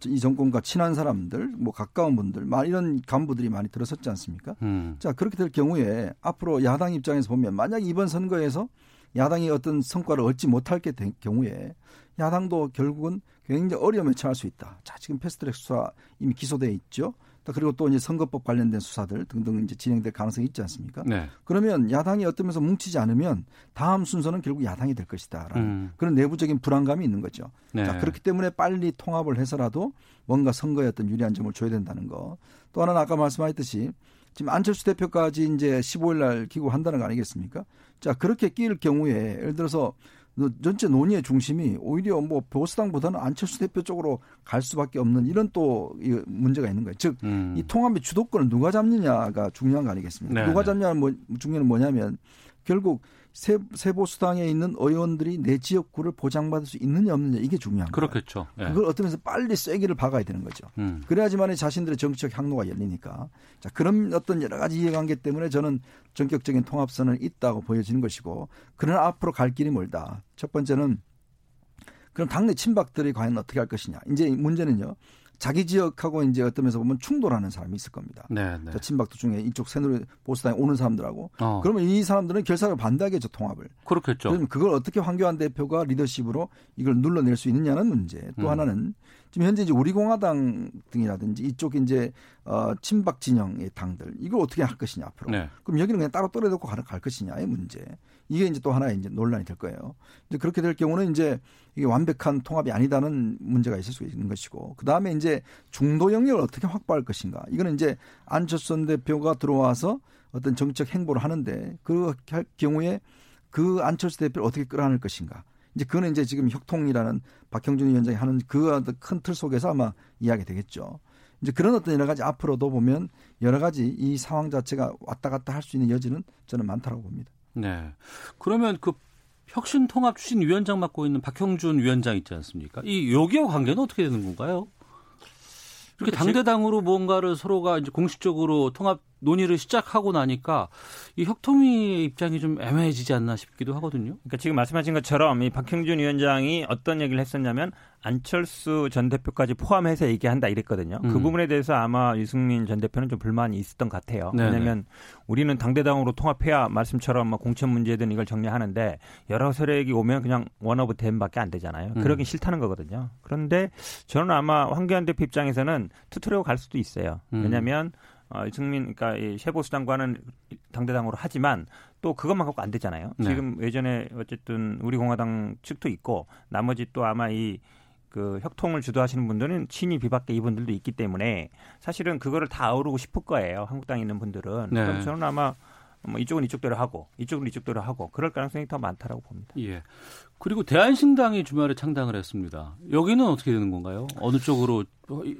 이 정권과 친한 사람들, 뭐 가까운 분들, 이런 간부들이 많이 들어섰지 않습니까? 음. 자, 그렇게 될 경우에 앞으로 야당 입장에서 보면 만약 이번 선거에서 야당이 어떤 성과를 얻지 못할 게 된 경우에 야당도 결국은 굉장히 어려움에 처할 수 있다. 자, 지금 패스트트랙 수사 이미 기소돼 있죠. 그리고 또 이제 선거법 관련된 수사들 등등 이제 진행될 가능성이 있지 않습니까? 네. 그러면 야당이 어떤 면에서 뭉치지 않으면 다음 순서는 결국 야당이 될 것이다라는 음. 그런 내부적인 불안감이 있는 거죠. 네. 자, 그렇기 때문에 빨리 통합을 해서라도 뭔가 선거에 어떤 유리한 점을 줘야 된다는 거. 또 하나는 아까 말씀하셨듯이 지금 안철수 대표까지 이제 십오 일 날 기고한다는 거 아니겠습니까? 자, 그렇게 끼일 경우에 예를 들어서 전체 논의의 중심이 오히려 뭐 보수당보다는 안철수 대표 쪽으로 갈 수밖에 없는 이런 또 문제가 있는 거예요. 즉, 음. 이 통합의 주도권을 누가 잡느냐가 중요한 거 아니겠습니까? 네네. 누가 잡느냐는 뭐, 중요한 뭐냐면 결국 새, 새 보수당에 있는 의원들이 내 지역구를 보장받을 수 있느냐 없느냐 이게 중요한 거예요. 그렇겠죠. 예. 그걸 어떤 면에서 빨리 쐐기를 박아야 되는 거죠. 음. 그래야지만 자신들의 정치적 항로가 열리니까. 자, 그런 어떤 여러 가지 이해관계 때문에 저는 전격적인 통합선은 있다고 보여지는 것이고, 그러나 앞으로 갈 길이 멀다. 첫 번째는 그럼 당내 친박들이 과연 어떻게 할 것이냐. 이제 문제는요. 자기 지역하고 이제 어떤 면에서 보면 충돌하는 사람이 있을 겁니다. 네, 네. 친박들 중에 이쪽 새누리 보수당에 오는 사람들하고. 어. 그러면 이 사람들은 결사를 반대하겠죠, 통합을. 그렇겠죠. 그럼 그걸 어떻게 황교안 대표가 리더십으로 이걸 눌러낼 수 있느냐는 문제. 또 음. 하나는 지금 현재 이제 우리공화당 등이라든지 이쪽 이제 어, 친박 진영의 당들 이걸 어떻게 할 것이냐 앞으로. 네. 그럼 여기는 그냥 따로 떨어놓고 갈 것이냐의 문제. 이게 이제 또 하나의 이제 논란이 될 거예요. 이제 그렇게 될 경우는 이제 이게 완벽한 통합이 아니다는 문제가 있을 수 있는 것이고, 그 다음에 이제 중도 영역을 어떻게 확보할 것인가. 이거는 이제 안철수 전 대표가 들어와서 어떤 정책 행보를 하는데 그렇게 할 경우에 그 안철수 대표를 어떻게 끌어안을 것인가. 이제 그거는 이제 지금 협통이라는 박형준 위원장이 하는 그 큰 틀 속에서 아마 이야기 되겠죠. 이제 그런 어떤 여러 가지 앞으로도 보면 여러 가지 이 상황 자체가 왔다 갔다 할 수 있는 여지는 저는 많다라고 봅니다. 네. 그러면 그 혁신통합추진위원장 맡고 있는 박형준 위원장 있지 않습니까? 이 여기와 관계는 어떻게 되는 건가요? 이렇게 당대당으로 뭔가를 서로가 이제 공식적으로 통합 논의를 시작하고 나니까 이 협통위의 입장이 좀 애매해지지 않나 싶기도 하거든요. 그러니까 지금 말씀하신 것처럼 이 박형준 위원장이 어떤 얘기를 했었냐면 안철수 전 대표까지 포함해서 얘기한다 이랬거든요. 음. 그 부분에 대해서 아마 유승민 전 대표는 좀 불만이 있었던 것 같아요. 네네. 왜냐하면 우리는 당대당으로 통합해야 말씀처럼 막 공천 문제든 이걸 정리하는데 여러 세력이 오면 그냥 원 오브 댐밖에 안 되잖아요. 음. 그러긴 싫다는 거거든요. 그런데 저는 아마 황교안 대표 입장에서는 투트랙으로 갈 수도 있어요. 음. 왜냐하면 어, 유승민, 그러니까 이 쉐보수당과는 당대당으로 하지만 또 그것만 갖고 안 되잖아요. 네. 지금 예전에 어쨌든 우리공화당 측도 있고 나머지 또 아마 이 그 협통을 주도하시는 분들은 친이 비박계 이분들도 있기 때문에 사실은 그거를 다 아우르고 싶을 거예요. 한국당에 있는 분들은. 네. 그럼 저는 아마 뭐 이쪽은 이쪽대로 하고 이쪽은 이쪽대로 하고 그럴 가능성이 더 많다라고 봅니다. 예. 그리고 대한신당이 주말에 창당을 했습니다. 여기는 어떻게 되는 건가요? 어느 쪽으로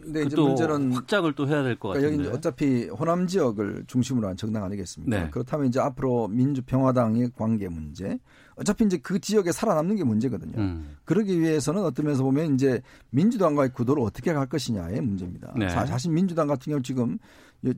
네, 이제 문제는 확장을 또 해야 될 것 그러니까 같은데. 여기 어차피 호남 지역을 중심으로 한 정당 아니겠습니까? 네. 그렇다면 이제 앞으로 민주평화당의 관계 문제, 어차피 이제 그 지역에 살아남는 게 문제거든요. 음. 그러기 위해서는 어떤 면에서 보면 이제 민주당과의 구도를 어떻게 갈 것이냐의 문제입니다. 네. 사실 민주당 같은 경우 지금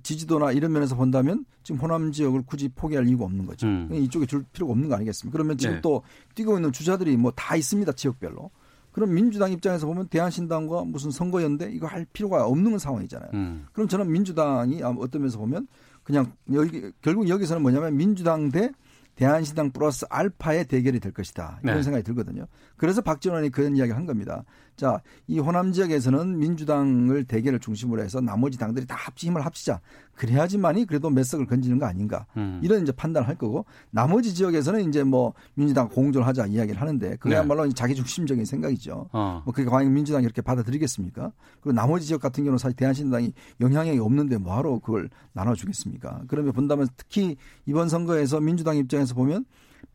지지도나 이런 면에서 본다면 지금 호남 지역을 굳이 포기할 이유가 없는 거죠. 음. 이쪽에 줄 필요가 없는 거 아니겠습니까? 그러면 지금 네. 또 뛰고 있는 주자들이 뭐 다 있습니다. 지역별로. 그럼 민주당 입장에서 보면 대한신당과 무슨 선거연대 이거 할 필요가 없는 상황이잖아요. 음. 그럼 저는 민주당이 어떤 면에서 보면 그냥 여기, 결국 여기서는 뭐냐면 민주당 대 대한신당 플러스 알파의 대결이 될 것이다. 이런 네. 생각이 들거든요. 그래서 박지원이 그런 이야기를 한 겁니다. 자, 이 호남 지역에서는 민주당을 대결을 중심으로 해서 나머지 당들이 다 합치, 힘을 합치자. 그래야지만이 그래도 메석을 건지는 거 아닌가. 음. 이런 이제 판단을 할 거고 나머지 지역에서는 이제 뭐 민주당 공존하자 이야기를 하는데 그야말로 네. 자기 중심적인 생각이죠. 어. 뭐 그게 과연 민주당이 이렇게 받아들이겠습니까? 그리고 나머지 지역 같은 경우는 사실 대한신당이 영향력이 없는데 뭐하러 그걸 나눠주겠습니까? 그러면 본다면 특히 이번 선거에서 민주당 입장에서 보면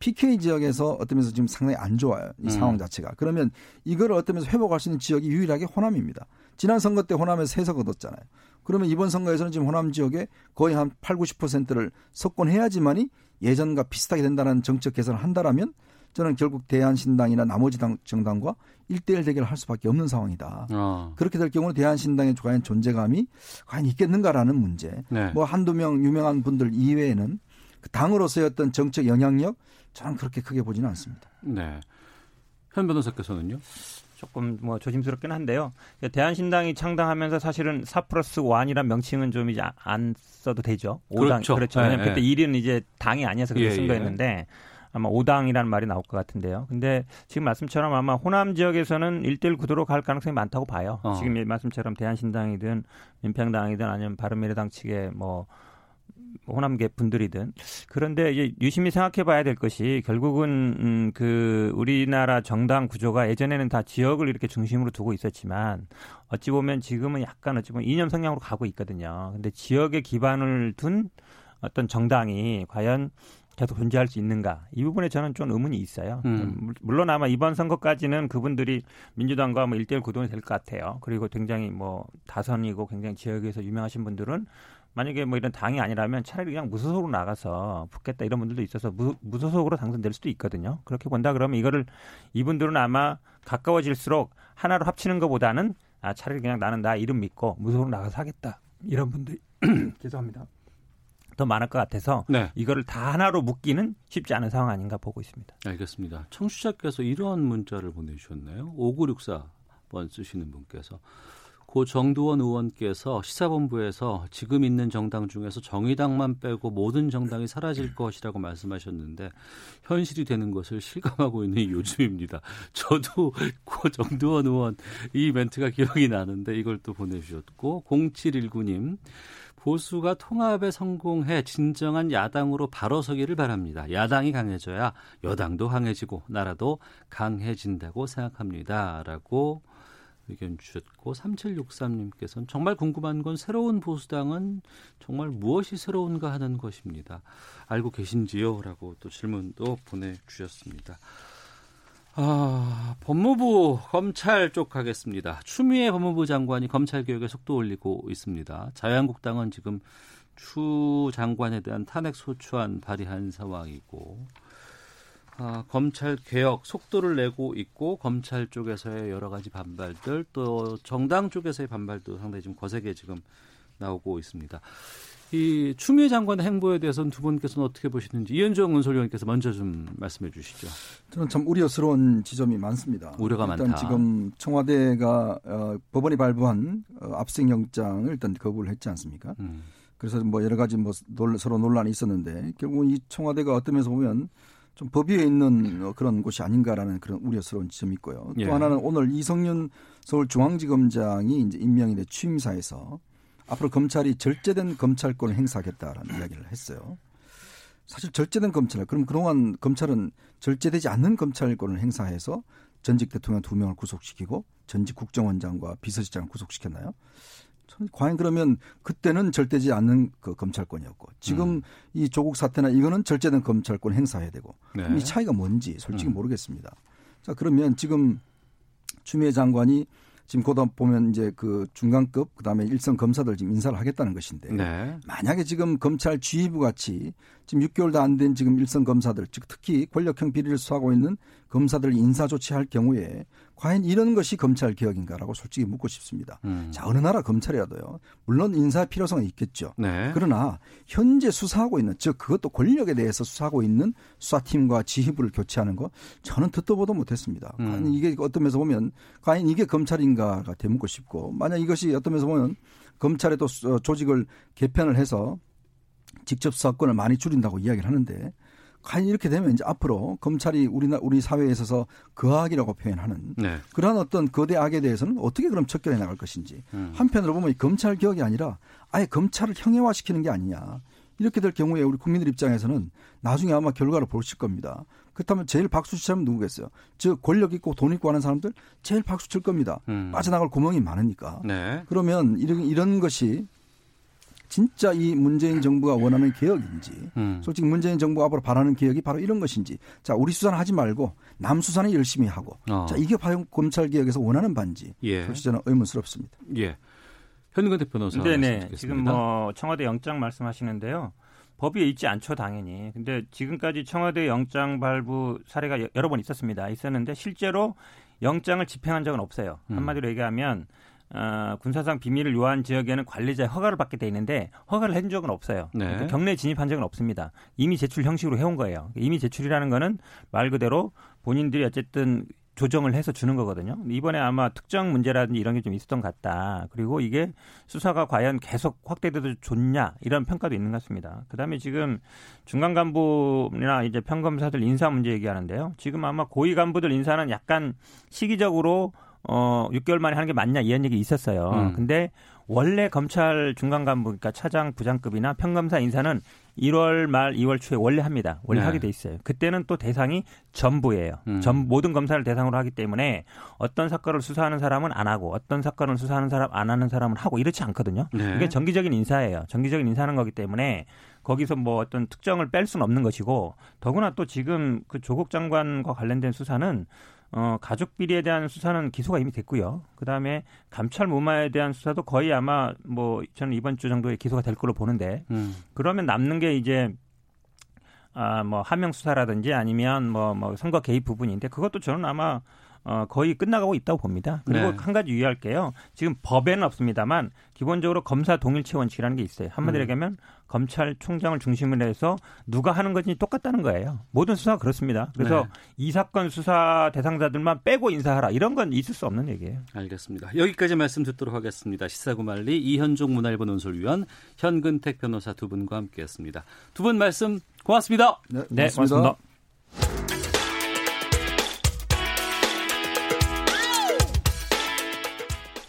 피케이 지역에서 어떤 면에서 지금 상당히 안 좋아요. 이 상황 음. 자체가. 그러면 이걸 어떤 면에서 회복할 수 있는 지역이 유일하게 호남입니다. 지난 선거 때 호남에서 세 석 얻었잖아요. 그러면 이번 선거에서는 지금 호남 지역에 거의 한 팔십, 구십 퍼센트를 석권해야지만이 예전과 비슷하게 된다는 정책 개선을 한다라면 저는 결국 대한신당이나 나머지 당, 정당과 일 대일 대결을 할 수밖에 없는 상황이다. 어. 그렇게 될 경우는 대한신당의 과연 존재감이 과연 있겠는가라는 문제. 네. 뭐 한두 명 유명한 분들 이외에는 당으로서의 어떤 정책 영향력 저는 그렇게 크게 보지는 않습니다. 네, 현 변호사께서는요? 조금 뭐 조심스럽긴 한데요. 대한신당이 창당하면서 사실은 사 플러스 일이란 명칭은 좀 이제 안 써도 되죠. 오 당. 그렇죠. 그렇죠. 네, 그때 네. 일은 이제 당이 아니어서 그렇게 쓴 거였는데 예, 예. 아마 오 당이라는 말이 나올 것 같은데요. 근데 지금 말씀처럼 아마 호남 지역에서는 일 대일 구도로 갈 가능성이 많다고 봐요. 어. 지금 말씀처럼 대한신당이든 민평당이든 아니면 바른미래당 측의 뭐 호남계 분들이든. 그런데 이제 유심히 생각해 봐야 될 것이 결국은 음 그 우리나라 정당 구조가 예전에는 다 지역을 이렇게 중심으로 두고 있었지만 어찌 보면 지금은 약간 어찌 보면 이념 성향으로 가고 있거든요. 근데 지역에 기반을 둔 어떤 정당이 과연 계속 존재할 수 있는가. 이 부분에 저는 좀 의문이 있어요. 음. 물론 아마 이번 선거까지는 그분들이 민주당과 뭐 일 대일 구동이 될 것 같아요. 그리고 굉장히 뭐 다선이고 굉장히 지역에서 유명하신 분들은 만약에 뭐 이런 당이 아니라면 차라리 그냥 무소속으로 나가서 붙겠다 이런 분들도 있어서 무, 무소속으로 당선될 수도 있거든요. 그렇게 본다 그러면 이거를 이분들은 아마 가까워질수록 하나로 합치는 것보다는 아, 차라리 그냥 나는 나 이름 믿고 무소속으로 나가서 하겠다. 이런 분들 죄송합니다. 더 많을 것 같아서 네. 이거를 다 하나로 묶기는 쉽지 않은 상황 아닌가 보고 있습니다. 알겠습니다. 청취자께서 이런 문자를 보내주셨네요. 오구육사 번 쓰시는 분께서. 고 정두원 의원께서 시사본부에서 지금 있는 정당 중에서 정의당만 빼고 모든 정당이 사라질 것이라고 말씀하셨는데 현실이 되는 것을 실감하고 있는 요즘입니다. 저도 고 정두원 의원 이 멘트가 기억이 나는데 이걸 또 보내주셨고 공칠일구 님 보수가 통합에 성공해 진정한 야당으로 바로 서기를 바랍니다. 야당이 강해져야 여당도 강해지고 나라도 강해진다고 생각합니다. 라고 의견 주셨고 삼칠육삼 님께서는 정말 궁금한 건 새로운 보수당은 정말 무엇이 새로운가 하는 것입니다. 알고 계신지요? 라고 또 질문도 보내주셨습니다. 아, 법무부 검찰 쪽 가겠습니다. 추미애 법무부 장관이 검찰개혁에 속도 올리고 있습니다. 자유한국당은 지금 추 장관에 대한 탄핵소추안 발의한 상황이고 아, 검찰 개혁 속도를 내고 있고 검찰 쪽에서의 여러 가지 반발들 또 정당 쪽에서의 반발도 상당히 좀 거세게 지금 나오고 있습니다. 이 추미애 장관의 행보에 대해서는 두 분께서는 어떻게 보시는지 이현종 논설위원께서 먼저 좀 말씀해 주시죠. 저는 참 우려스러운 지점이 많습니다. 우려가 일단 많다. 일단 지금 청와대가 어, 법원이 발부한 어, 압수영장을 일단 거부를 했지 않습니까? 음. 그래서 뭐 여러 가지 뭐 논, 서로 논란이 있었는데 결국은 이 청와대가 어떤 면에서 보면 좀 법 위에 있는 그런 곳이 아닌가라는 그런 우려스러운 지점이 있고요. 또 예. 하나는 오늘 이성윤 서울중앙지검장이 이제 임명이 된 취임사에서 앞으로 검찰이 절제된 검찰권을 행사하겠다라는 이야기를 했어요. 사실 절제된 검찰, 그럼 그동안 검찰은 절제되지 않는 검찰권을 행사해서 전직 대통령 두 명을 구속시키고 전직 국정원장과 비서실장을 구속시켰나요? 과연 그러면 그때는 절대지 않는 그 검찰권이었고 지금 음. 이 조국 사태나 이거는 절제된 검찰권 행사해야 되고 네. 이 차이가 뭔지 솔직히 음. 모르겠습니다. 자 그러면 지금 추미애 장관이 지금 그다 보면 이제 그 중간급 그다음에 일선 검사들 지금 인사를 하겠다는 것인데 네. 만약에 지금 검찰 지휘부 같이 지금 육 개월도 안 된 지금 일선 검사들 즉 특히 권력형 비리를 수사하고 있는 검사들 인사 조치할 경우에 과연 이런 것이 검찰 개혁인가라고 솔직히 묻고 싶습니다. 음. 자 어느 나라 검찰이라도요. 물론 인사 필요성은 있겠죠. 네. 그러나 현재 수사하고 있는 즉 그것도 권력에 대해서 수사하고 있는 수사팀과 지휘부를 교체하는 거 저는 듣도 보도 못했습니다. 음. 과연 이게 어떤 면에서 보면 과연 이게 검찰인가가 되묻고 싶고 만약 이것이 어떤 면에서 보면 검찰의 또 조직을 개편을 해서 직접 수사권을 많이 줄인다고 이야기를 하는데 과연 이렇게 되면 이제 앞으로 검찰이 우리나 우리 사회에 있어서 거악이라고 표현하는 네. 그러한 어떤 거대 악에 대해서는 어떻게 그럼 척결해 나갈 것인지 음. 한편으로 보면 이 검찰 개혁이 아니라 아예 검찰을 형해화시키는 게 아니냐 이렇게 될 경우에 우리 국민들 입장에서는 나중에 아마 결과를 보실 겁니다. 그렇다면 제일 박수 치자면 누구겠어요? 즉 권력 있고 돈 있고 하는 사람들 제일 박수 칠 겁니다. 음. 빠져나갈 구멍이 많으니까. 네. 그러면 이런, 이런 것이 진짜 이 문재인 정부가 원하는 개혁인지 음. 솔직히 문재인 정부가 앞으로 바라는 개혁이 바로 이런 것인지 자 우리 수사는 하지 말고 남 수사는 열심히 하고 어. 자 이게 과연 검찰개혁에서 원하는 반지 예. 솔직히 저는 의문스럽습니다. 예. 현근택 대표 변호사 네네. 지금 뭐 청와대 영장 말씀하시는데요. 법이 있지 않죠 당연히. 근데 지금까지 청와대 영장 발부 사례가 여러 번 있었습니다. 있었는데 실제로 영장을 집행한 적은 없어요. 음. 한마디로 얘기하면 어, 군사상 비밀을 요한 지역에는 관리자의 허가를 받게 돼 있는데 허가를 한 적은 없어요. 네. 그러니까 경내에 진입한 적은 없습니다. 임의 제출 형식으로 해온 거예요. 임의 제출이라는 거는 말 그대로 본인들이 어쨌든 조정을 해서 주는 거거든요. 이번에 아마 특정 문제라든지 이런 게 좀 있었던 것 같다. 그리고 이게 수사가 과연 계속 확대돼도 좋냐 이런 평가도 있는 것 같습니다. 그다음에 지금 중간 간부나 이제 평검사들 인사 문제 얘기하는데요. 지금 아마 고위 간부들 인사는 약간 시기적으로 어, 육 개월 만에 하는 게 맞냐 이런 얘기 있었어요. 음. 근데 원래 검찰 중간 간부 그러니까 차장 부장급이나 평검사 인사는 일월 말 이월 초에 원래 합니다. 원래 네. 하게 돼 있어요. 그때는 또 대상이 전부예요. 음. 전 모든 검사를 대상으로 하기 때문에 어떤 사건을 수사하는 사람은 안 하고 어떤 사건을 수사하는 사람 안 하는 사람은 하고 이렇지 않거든요. 네. 이게 정기적인 인사예요. 정기적인 인사하는 거기 때문에 거기서 뭐 어떤 특정을 뺄 수는 없는 것이고 더구나 또 지금 그 조국 장관과 관련된 수사는 어, 가족 비리에 대한 수사는 기소가 이미 됐고요. 그다음에 감찰 무마에 대한 수사도 거의 아마 뭐 저는 이번 주 정도에 기소가 될 걸로 보는데 음. 그러면 남는 게 이제 아, 뭐 하명 수사라든지 아니면 뭐, 뭐 선거 개입 부분인데 그것도 저는 아마 어, 거의 끝나가고 있다고 봅니다. 그리고 네. 한 가지 유의할 게요. 지금 법에는 없습니다만 기본적으로 검사 동일체 원칙이라는 게 있어요. 한마디로 음. 얘기하면 검찰총장을 중심으로 해서 누가 하는 건지 똑같다는 거예요. 모든 수사가 그렇습니다. 그래서 네. 이 사건 수사 대상자들만 빼고 인사하라. 이런 건 있을 수 없는 얘기예요. 알겠습니다. 여기까지 말씀 듣도록 하겠습니다. 시사구말리 이현종 문화일보 논설위원 현근택 변호사 두 분과 함께했습니다. 두 분 말씀 고맙습니다. 네, 고맙습니다. 네, 고맙습니다.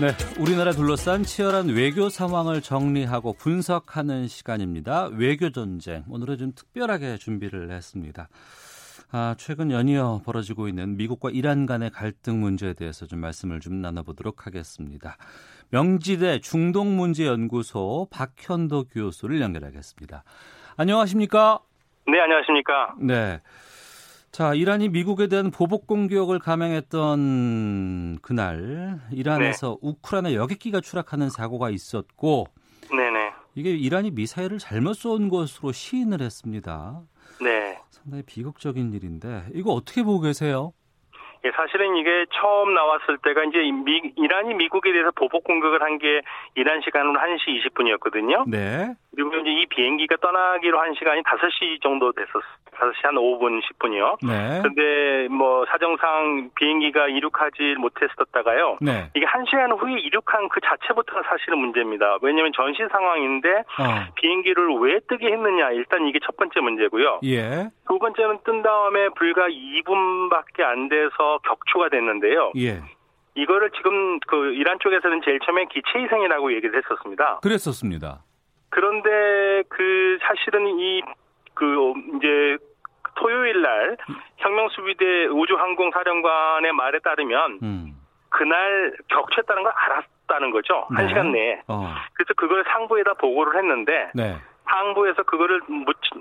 네, 우리나라 둘러싼 치열한 외교 상황을 정리하고 분석하는 시간입니다. 외교 전쟁, 오늘은 좀 특별하게 준비를 했습니다. 아, 최근 연이어 벌어지고 있는 미국과 이란 간의 갈등 문제에 대해서 좀 말씀을 좀 나눠보도록 하겠습니다. 명지대 중동문제연구소 박현도 교수를 연결하겠습니다. 안녕하십니까? 네, 안녕하십니까? 네. 자, 이란이 미국에 대한 보복 공격을 감행했던 그날 이란에서 네. 우크라이나 여객기가 추락하는 사고가 있었고 네네. 이게 이란이 미사일을 잘못 쏜 것으로 시인을 했습니다. 네. 상당히 비극적인 일인데 이거 어떻게 보고 계세요? 예, 사실은 이게 처음 나왔을 때가 이제 미, 이란이 미국에 대해서 보복 공격을 한 게 이란 시간으로 한 시 이십 분이었거든요. 네. 그리고 이제 이 비행기가 떠나기로 한 시간이 다섯 시 정도 됐었어요. 다섯 시 한 오 분, 십 분이요. 네. 근데 뭐 사정상 비행기가 이륙하지 못했었다가요. 네. 이게 한 시간 후에 이륙한 그 자체부터가 사실은 문제입니다. 왜냐면 전시 상황인데 어. 비행기를 왜 뜨게 했느냐. 일단 이게 첫 번째 문제고요. 예. 두 번째는 뜬 다음에 불과 이 분밖에 안 돼서 격추가 됐는데요. 예. 이거를 지금 그 이란 쪽에서는 제일 처음에 기체위생이라고 얘기를 했었습니다. 그랬었습니다. 그런데 그 사실은 이 그 이제 토요일 날 혁명수비대 우주항공사령관의 말에 따르면 음. 그날 격추했다는 걸 알았다는 거죠. 네. 한 시간 내에. 어. 그래서 그걸 상부에다 보고를 했는데 네. 상부에서 그거를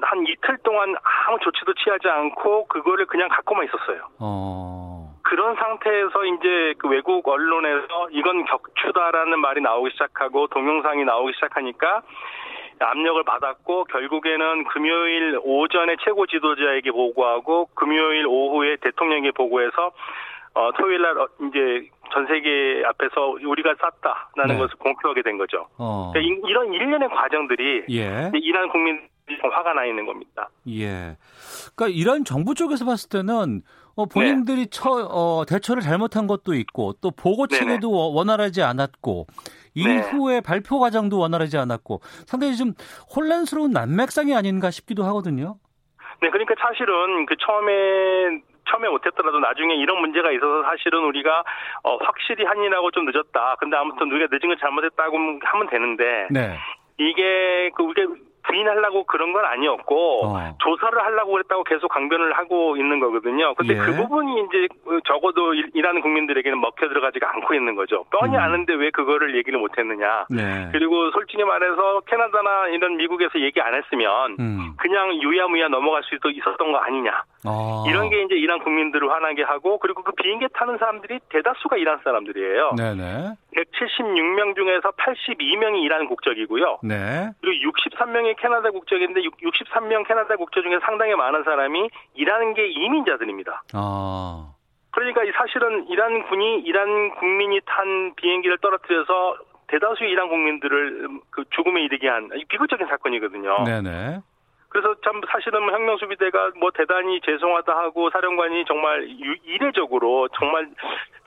한 이틀 동안 아무 조치도 취하지 않고 그거를 그냥 갖고만 있었어요. 어. 그런 상태에서 이제 그 외국 언론에서 이건 격추다라는 말이 나오기 시작하고 동영상이 나오기 시작하니까 압력을 받았고 결국에는 금요일 오전에 최고 지도자에게 보고하고 금요일 오후에 대통령에게 보고해서 어, 토요일 날 이제 전 세계 앞에서 우리가 쌌다라는 네. 것을 공표하게 된 거죠. 어. 그러니까 이런 일련의 과정들이 예. 이란 국민들이 화가 나 있는 겁니다. 예. 그러니까 이란 정부 쪽에서 봤을 때는 어, 본인들이 네. 처, 어, 대처를 잘못한 것도 있고 또 보고 체계도 네네. 원활하지 않았고 이후에 네. 발표 과정도 원활하지 않았고 상당히 좀 혼란스러운 난맥상이 아닌가 싶기도 하거든요. 네, 그러니까 사실은 그 처음에 처음에 못했더라도 나중에 이런 문제가 있어서 사실은 우리가 어, 확실히 한일하고 좀 늦었다. 근데 아무튼 우리가 늦은 걸 잘못했다고 하면 되는데 네. 이게 그 우리가 부인하려고 그런 건 아니었고 어. 조사를 하려고 그랬다고 계속 강변을 하고 있는 거거든요. 근데 예. 그 부분이 이제 적어도 일하는 국민들에게는 먹혀 들어가지가 않고 있는 거죠. 뻔히 음. 아는데 왜 그거를 얘기를 못했느냐. 네. 그리고 솔직히 말해서 캐나다나 이런 미국에서 얘기 안 했으면 음. 그냥 유야무야 넘어갈 수도 있었던 거 아니냐. 어. 이런 게 이제 이란 국민들을 화나게 하고 그리고 그 비행기 타는 사람들이 대다수가 이란 사람들이에요. 네네. 백칠십육 명 중에서 팔십이 명이 이란 국적이고요. 네. 그리고 육십삼 명이 캐나다 국적인데 육십삼 명 캐나다 국적 중에 상당히 많은 사람이 이란계 이민자들입니다. 아. 그러니까 사실은 이란 군이 이란 국민이 탄 비행기를 떨어뜨려서 대다수 이란 국민들을 그 죽음에 이르게 한 비극적인 사건이거든요. 네네. 그래서 참 사실은 혁명수비대가 뭐 대단히 죄송하다 하고 사령관이 정말 이례적으로 정말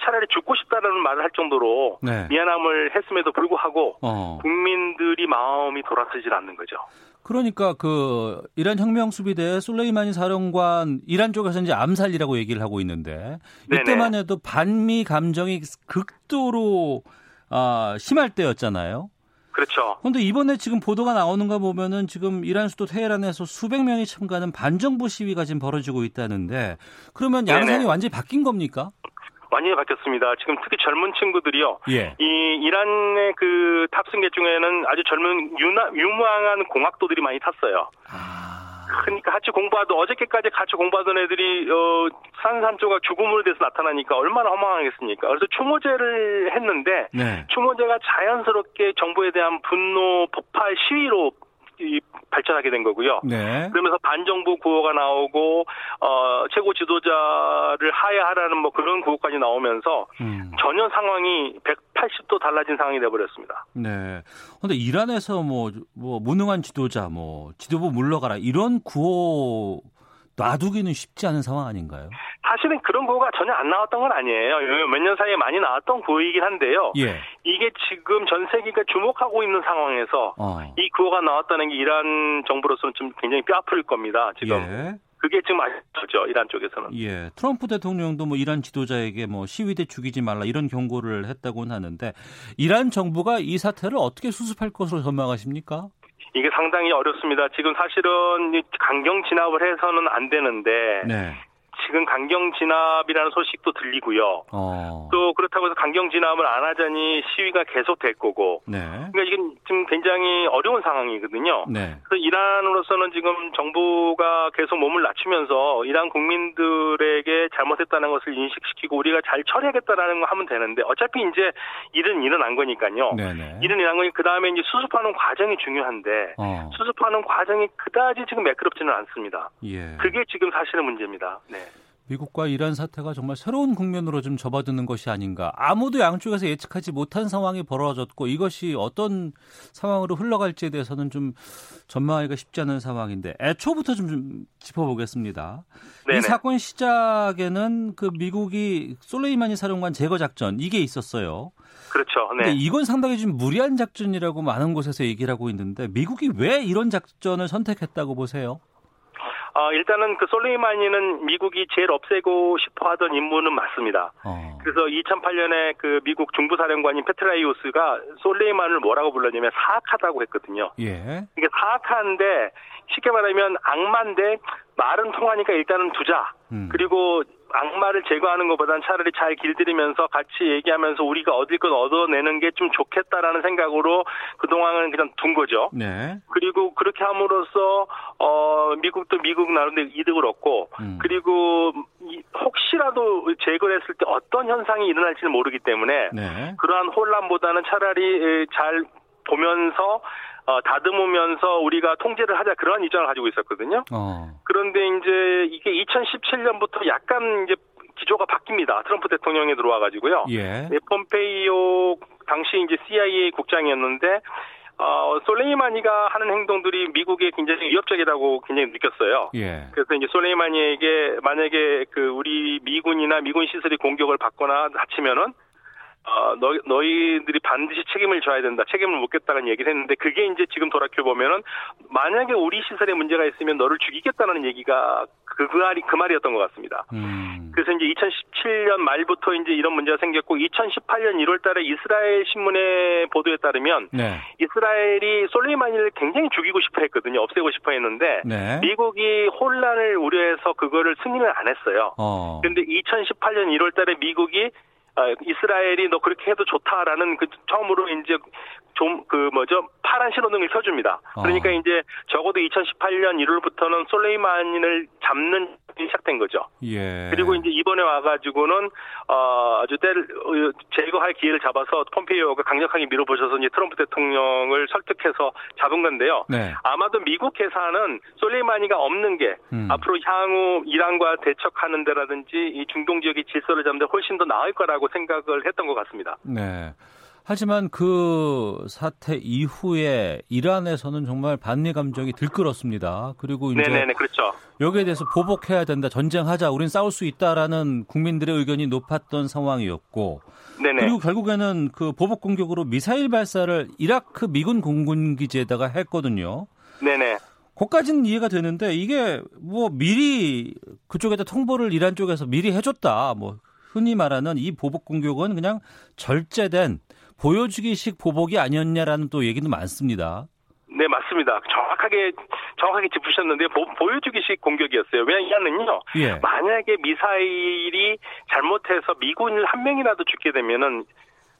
차라리 죽고 싶다라는 말을 할 정도로 네. 미안함을 했음에도 불구하고 어. 국민들이 마음이 돌아서질 않는 거죠. 그러니까 그 이란 혁명수비대 솔레이마니 사령관 이란 쪽에서 이제 암살이라고 얘기를 하고 있는데 네네. 이때만 해도 반미 감정이 극도로 아, 심할 때였잖아요. 그렇죠. 그런데 이번에 지금 보도가 나오는 거 보면은 지금 이란 수도 테헤란에서 수백 명이 참가하는 반정부 시위가 지금 벌어지고 있다는데 그러면 양상이 네네. 완전히 바뀐 겁니까? 완전히 바뀌었습니다. 지금 특히 젊은 친구들이요. 예. 이 이란의 그 탑승객 중에는 아주 젊은 유나, 유망한 공학도들이 많이 탔어요. 아. 그러니까 같이 공부하던 어저께까지 같이 공부하던 애들이 어, 산산조각 죽음으로 돼서 나타나니까 얼마나 허망하겠습니까. 그래서 추모제를 했는데 네. 추모제가 자연스럽게 정부에 대한 분노 폭발 시위로 발전하게 된 거고요. 네. 그러면서 반정부 구호가 나오고 어, 최고 지도자를 하야하라는 뭐 그런 구호까지 나오면서 음. 전혀 상황이 백팔십 도 달라진 상황이 돼버렸습니다. 네. 그런데 이란에서 뭐, 뭐 무능한 지도자, 뭐 지도부 물러가라 이런 구호 놔두기는 쉽지 않은 상황 아닌가요? 사실은 그런 구호가 전혀 안 나왔던 건 아니에요. 몇 년 사이에 많이 나왔던 구호이긴 한데요. 예. 이게 지금 전 세계가 주목하고 있는 상황에서 어. 이 구호가 나왔다는 게 이란 정부로서는 좀 굉장히 뼈아플 겁니다. 지금 예. 그게 지금 아쉽죠. 이란 쪽에서는. 예. 트럼프 대통령도 뭐 이란 지도자에게 뭐 시위대 죽이지 말라 이런 경고를 했다고는 하는데 이란 정부가 이 사태를 어떻게 수습할 것으로 전망하십니까? 이게 상당히 어렵습니다. 지금 사실은 강경 진압을 해서는 안 되는데 네. 지금 강경 진압이라는 소식도 들리고요. 어. 또 그렇다고 해서 강경 진압을 안 하자니 시위가 계속 될 거고. 네. 그러니까 이게 지금 굉장히 어려운 상황이거든요. 네. 그래서 이란으로서는 지금 정부가 계속 몸을 낮추면서 이란 국민들에게 잘못했다는 것을 인식시키고 우리가 잘 처리하겠다라는 거 하면 되는데 어차피 이제 일은 일어난 거니까요. 네네. 일은 일어난 거니까 그다음에 이제 수습하는 과정이 중요한데 어. 수습하는 과정이 그다지 지금 매끄럽지는 않습니다. 예. 그게 지금 사실의 문제입니다. 네. 미국과 이란 사태가 정말 새로운 국면으로 좀 접어드는 것이 아닌가. 아무도 양쪽에서 예측하지 못한 상황이 벌어졌고 이것이 어떤 상황으로 흘러갈지에 대해서는 좀 전망하기가 쉽지 않은 상황인데 애초부터 좀, 좀 짚어보겠습니다. 네네. 이 사건 시작에는 그 미국이 솔레이마니 사령관 제거 작전 이게 있었어요. 그렇죠. 네. 근데 이건 상당히 좀 무리한 작전이라고 많은 곳에서 얘기를 하고 있는데 미국이 왜 이런 작전을 선택했다고 보세요? 어, 일단은 그 솔레이마니는 미국이 제일 없애고 싶어 하던 인물은 맞습니다. 어. 그래서 이천팔 년에 그 미국 중부사령관인 페트라이오스가 솔레이만을 뭐라고 불렀냐면 사악하다고 했거든요. 예. 이게 사악한데 쉽게 말하면 악마인데 말은 통하니까 일단은 두자. 음. 그리고 악마를 제거하는 것보단 차라리 잘 길들이면서 같이 얘기하면서 우리가 얻을 건 얻어내는 게 좀 좋겠다라는 생각으로 그동안은 그냥 둔 거죠. 네. 그리고 그렇게 함으로써 어, 미국도 미국 나름대로 이득을 얻고 음. 그리고 이, 혹시라도 제거했을 때 어떤 현상이 일어날지는 모르기 때문에 네. 그러한 혼란보다는 차라리 잘 보면서 어, 다듬으면서 우리가 통제를 하자 그런 입장을 가지고 있었거든요. 어. 그런데 이제 이게 이천십칠 년부터 약간 이제 기조가 바뀝니다. 트럼프 대통령이 들어와가지고요. 예. 네, 폼페이오 당시 이제 씨아이에이 국장이었는데 어, 솔레이마니가 하는 행동들이 미국에 굉장히 위협적이라고 굉장히 느꼈어요. 예. 그래서 이제 솔레이마니에게 만약에 그 우리 미군이나 미군 시설이 공격을 받거나 다치면은. 어, 너, 너희들이 반드시 책임을 져야 된다. 책임을 묻겠다는 얘기를 했는데 그게 이제 지금 돌아켜보면은 만약에 우리 시설에 문제가 있으면 너를 죽이겠다는 얘기가 그, 그 말이, 그 말이었던 것 같습니다. 음. 그래서 이제 이천십칠 년 말부터 이제 이런 문제가 생겼고 이천십팔 년 일월 달에 이스라엘 신문의 보도에 따르면 네. 이스라엘이 솔레이마니를 굉장히 죽이고 싶어 했거든요. 없애고 싶어 했는데 네. 미국이 혼란을 우려해서 그거를 승인을 안 했어요. 어. 그런데 이천십팔 년 일월 달에 미국이 아, 이스라엘이 너 그렇게 해도 좋다라는 그 처음으로 이제 좀 그 뭐죠 파란 신호등을 켜줍니다. 그러니까 어. 이제 적어도 이천십팔 년 일월부터는 솔레이마니를 잡는 시작된 거죠. 예. 그리고 이제 이번에 와가지고는 어, 아주 때를 제거할 기회를 잡아서 폼페이오가 강력하게 밀어보셔서 이제 트럼프 대통령을 설득해서 잡은 건데요. 네. 아마도 미국 계산은 솔레이마니가 없는 게 음. 앞으로 향후 이란과 대척하는 데라든지 이 중동 지역의 질서를 잡는 데 훨씬 더 나을 거라고 생각을 했던 것 같습니다. 네. 하지만 그 사태 이후에 이란에서는 정말 반미 감정이 들끓었습니다. 그리고 이제 네네네, 그렇죠. 여기에 대해서 보복해야 된다, 전쟁하자, 우린 싸울 수 있다라는 국민들의 의견이 높았던 상황이었고 네네. 그리고 결국에는 그 보복 공격으로 미사일 발사를 이라크 미군 공군기지에다가 했거든요. 네네. 그것까지는 이해가 되는데 이게 뭐 미리 그쪽에다 통보를 이란 쪽에서 미리 해줬다. 뭐 흔히 말하는 이 보복 공격은 그냥 절제된 보여주기식 보복이 아니었냐라는 또 얘기도 많습니다. 네, 맞습니다. 정확하게 정확하게 짚으셨는데 보, 보여주기식 공격이었어요. 왜냐면요, 예. 만약에 미사일이 잘못해서 미군을 한 명이라도 죽게 되면은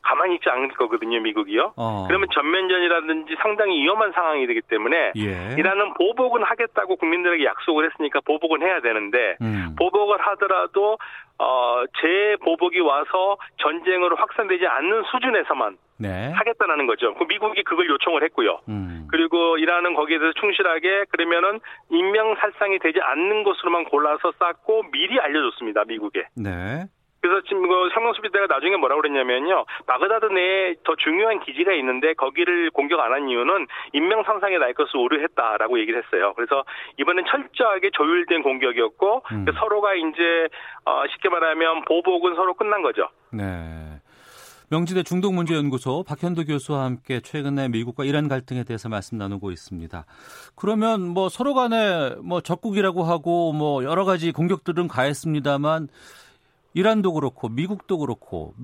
가만히 있지 않을 거거든요, 미국이요. 어. 그러면 전면전이라든지 상당히 위험한 상황이 되기 때문에 예. 이란은 보복은 하겠다고 국민들에게 약속을 했으니까 보복은 해야 되는데 음. 보복을 하더라도 어, 재보복이 와서 전쟁으로 확산되지 않는 수준에서만 네. 하겠다는 거죠. 미국이 그걸 요청을 했고요. 음. 그리고 이란은 거기에 대해서 충실하게 그러면은 인명살상이 되지 않는 것으로만 골라서 쌓고 미리 알려줬습니다, 미국에. 네. 그래서 지금 그 상공수비대가 나중에 뭐라고 그랬냐면요. 바그다드 내에 더 중요한 기지가 있는데 거기를 공격 안 한 이유는 인명상상에 날 것을 우려했다라고 얘기를 했어요. 그래서 이번엔 철저하게 조율된 공격이었고 음. 서로가 이제 어 쉽게 말하면 보복은 서로 끝난 거죠. 네. 명지대 중동문제연구소 박현도 교수와 함께 최근에 미국과 이란 갈등에 대해서 말씀 나누고 있습니다. 그러면 뭐 서로 간에 뭐 적국이라고 하고 뭐 여러 가지 공격들은 가했습니다만 이란도 그렇고 미국도 그렇고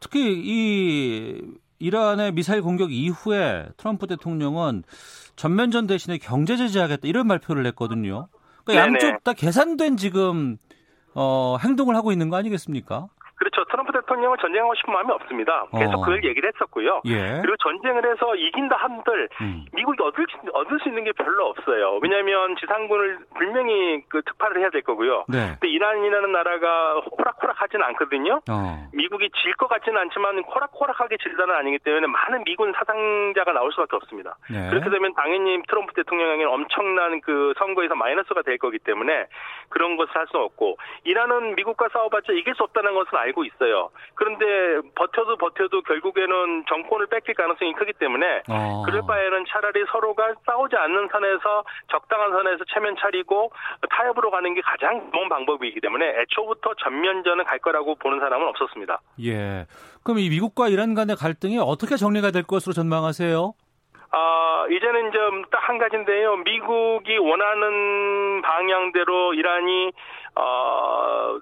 특히 이 이란의 미사일 공격 이후에 트럼프 대통령은 전면전 대신에 경제 제재하겠다 이런 발표를 했거든요. 그러니까 양쪽 다 계산된 지금 어, 행동을 하고 있는 거 아니겠습니까? 그렇죠. 트럼프 대통령을 전쟁하고 싶은 마음이 없습니다. 계속 어. 그걸 얘기를 했었고요. 예. 그리고 전쟁을 해서 이긴다 한들 음. 미국이 얻을, 얻을 수 있는 게 별로 없어요. 왜냐하면 지상군을 분명히 그 특파를 해야 될 거고요. 네. 근데 이란이라는 나라가 호락호락하진 않거든요. 어. 미국이 질 것 같지는 않지만 호락호락하게 질다는 아니기 때문에 많은 미군 사상자가 나올 수밖에 없습니다. 네. 그렇게 되면 당연히 트럼프 대통령에게는 엄청난 그 선거에서 마이너스가 될 거기 때문에 그런 것을 할 수는 없고, 이란은 미국과 싸워봤자 이길 수 없다는 것을 알고 있어요. 그런데 버텨도 버텨도 결국에는 정권을 뺏길 가능성이 크기 때문에 어. 그럴 바에는 차라리 서로가 싸우지 않는 선에서 적당한 선에서 체면 차리고 타협으로 가는 게 가장 좋은 방법이기 때문에 애초부터 전면전을 갈 거라고 보는 사람은 없었습니다. 예. 그럼 이 미국과 이란 간의 갈등이 어떻게 정리가 될 것으로 전망하세요? 아, 이제는 좀 딱 한 가지인데요. 미국이 원하는 방향대로 이란이 어,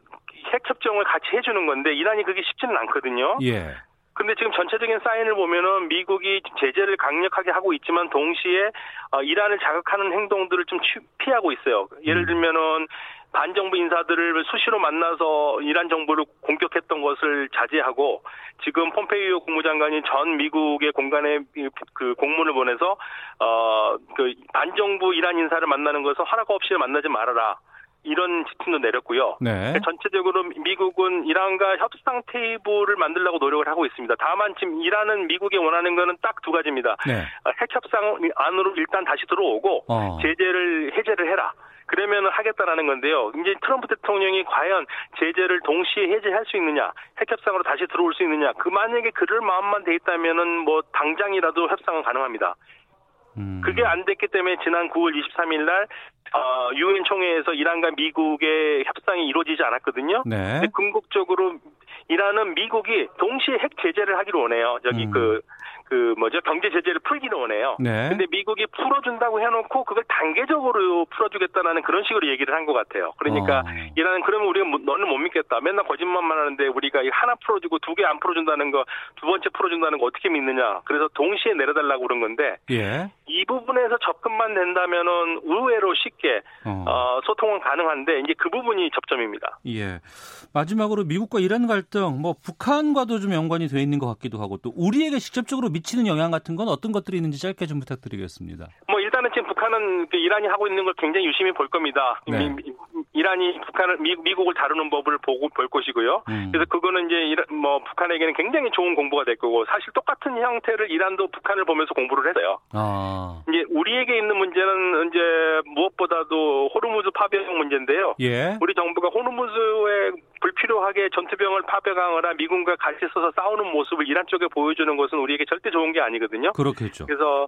핵협정을 같이 해주는 건데 이란이 그게 쉽지는 않거든요. 예. 근데 지금 전체적인 사인을 보면은 미국이 제재를 강력하게 하고 있지만 동시에 어, 이란을 자극하는 행동들을 좀 취, 피하고 있어요. 예를 들면은 반정부 인사들을 수시로 만나서 이란 정부를 공격했던 것을 자제하고 지금 폼페이오 국무장관이 전 미국의 공간에 그 공문을 보내서 어, 그 반정부 이란 인사를 만나는 것은 허락 없이 만나지 말아라. 이런 지침도 내렸고요. 네. 전체적으로 미국은 이란과 협상 테이블을 만들려고 노력을 하고 있습니다. 다만 지금 이란은 미국이 원하는 거는 딱 두 가지입니다. 네. 핵협상 안으로 일단 다시 들어오고 어. 제재를 해제를 해라. 그러면 하겠다라는 건데요. 이제 트럼프 대통령이 과연 제재를 동시에 해제할 수 있느냐, 핵협상으로 다시 들어올 수 있느냐. 그 만약에 그럴 마음만 돼 있다면은 뭐 당장이라도 협상은 가능합니다. 음. 그게 안 됐기 때문에 지난 구월 이십삼일 날 어, 유엔 총회에서 이란과 미국의 협상이 이루어지지 않았거든요. 네. 근데 궁극적으로 이란은 미국이 동시에 핵 제재를 하기로 오네요. 저기 음. 그, 그 뭐죠? 경제 제재를 풀기로 오네요. 네. 근데 미국이 풀어준다고 해놓고 그걸 단계적으로 풀어주겠다는 그런 식으로 얘기를 한 것 같아요. 그러니까 어. 이란은 그러면 우리가 너는 못 믿겠다. 맨날 거짓말만 하는데 우리가 하나 풀어주고 두 개 안 풀어준다는 거, 두 번째 풀어준다는 거 어떻게 믿느냐. 그래서 동시에 내려달라고 그런 건데 예. 이 부분에서 접근만 된다면은 의외로 쉽게 어. 어, 소통은 가능한데 이제 그 부분이 접점입니다. 예. 마지막으로 미국과 이란 갈등 뭐 북한과도 좀 연관이 돼 있는 것 같기도 하고 또 우리에게 직접적으로 미치는 영향 같은 건 어떤 것들이 있는지 짧게 좀 부탁드리겠습니다. 뭐 일단은 지금 북한은 그 이란이 하고 있는 걸 굉장히 유심히 볼 겁니다. 네. 미, 이란이 북한을 미, 미국을 다루는 법을 보고 볼 것이고요. 음. 그래서 그거는 이제 이라, 뭐 북한에게는 굉장히 좋은 공부가 될 거고 사실 똑같은 형태를 이란도 북한을 보면서 공부를 했어요. 아. 이제 우리에게 있는 문제는 이제 무엇보다도 호르무즈 파병 문제인데요. 예. 우리 정부가 호르무즈의 불필요하게 전투병을 파병하거나 미군과 같이 써서 싸우는 모습을 이란 쪽에 보여주는 것은 우리에게 절대 좋은 게 아니거든요. 그렇겠죠. 그래서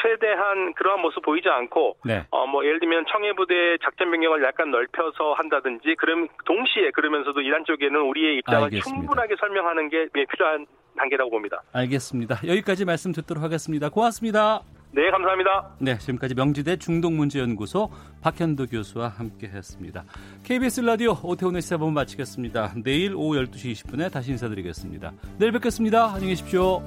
최대한 그러한 모습 보이지 않고, 네. 어, 뭐 예를 들면 청해부대의 작전 변경을 약간 넓혀서 한다든지, 그럼 동시에 그러면서도 이란 쪽에는 우리의 입장을 알겠습니다. 충분하게 설명하는 게 필요한 단계라고 봅니다. 알겠습니다. 여기까지 말씀 듣도록 하겠습니다. 고맙습니다. 네, 감사합니다. 네, 지금까지 명지대 중동문제연구소 박현도 교수와 함께했습니다. 케이비에스 라디오 오태훈의 시사본부 마치겠습니다. 내일 오후 열두 시 이십 분에 다시 인사드리겠습니다. 내일 뵙겠습니다. 안녕히 계십시오.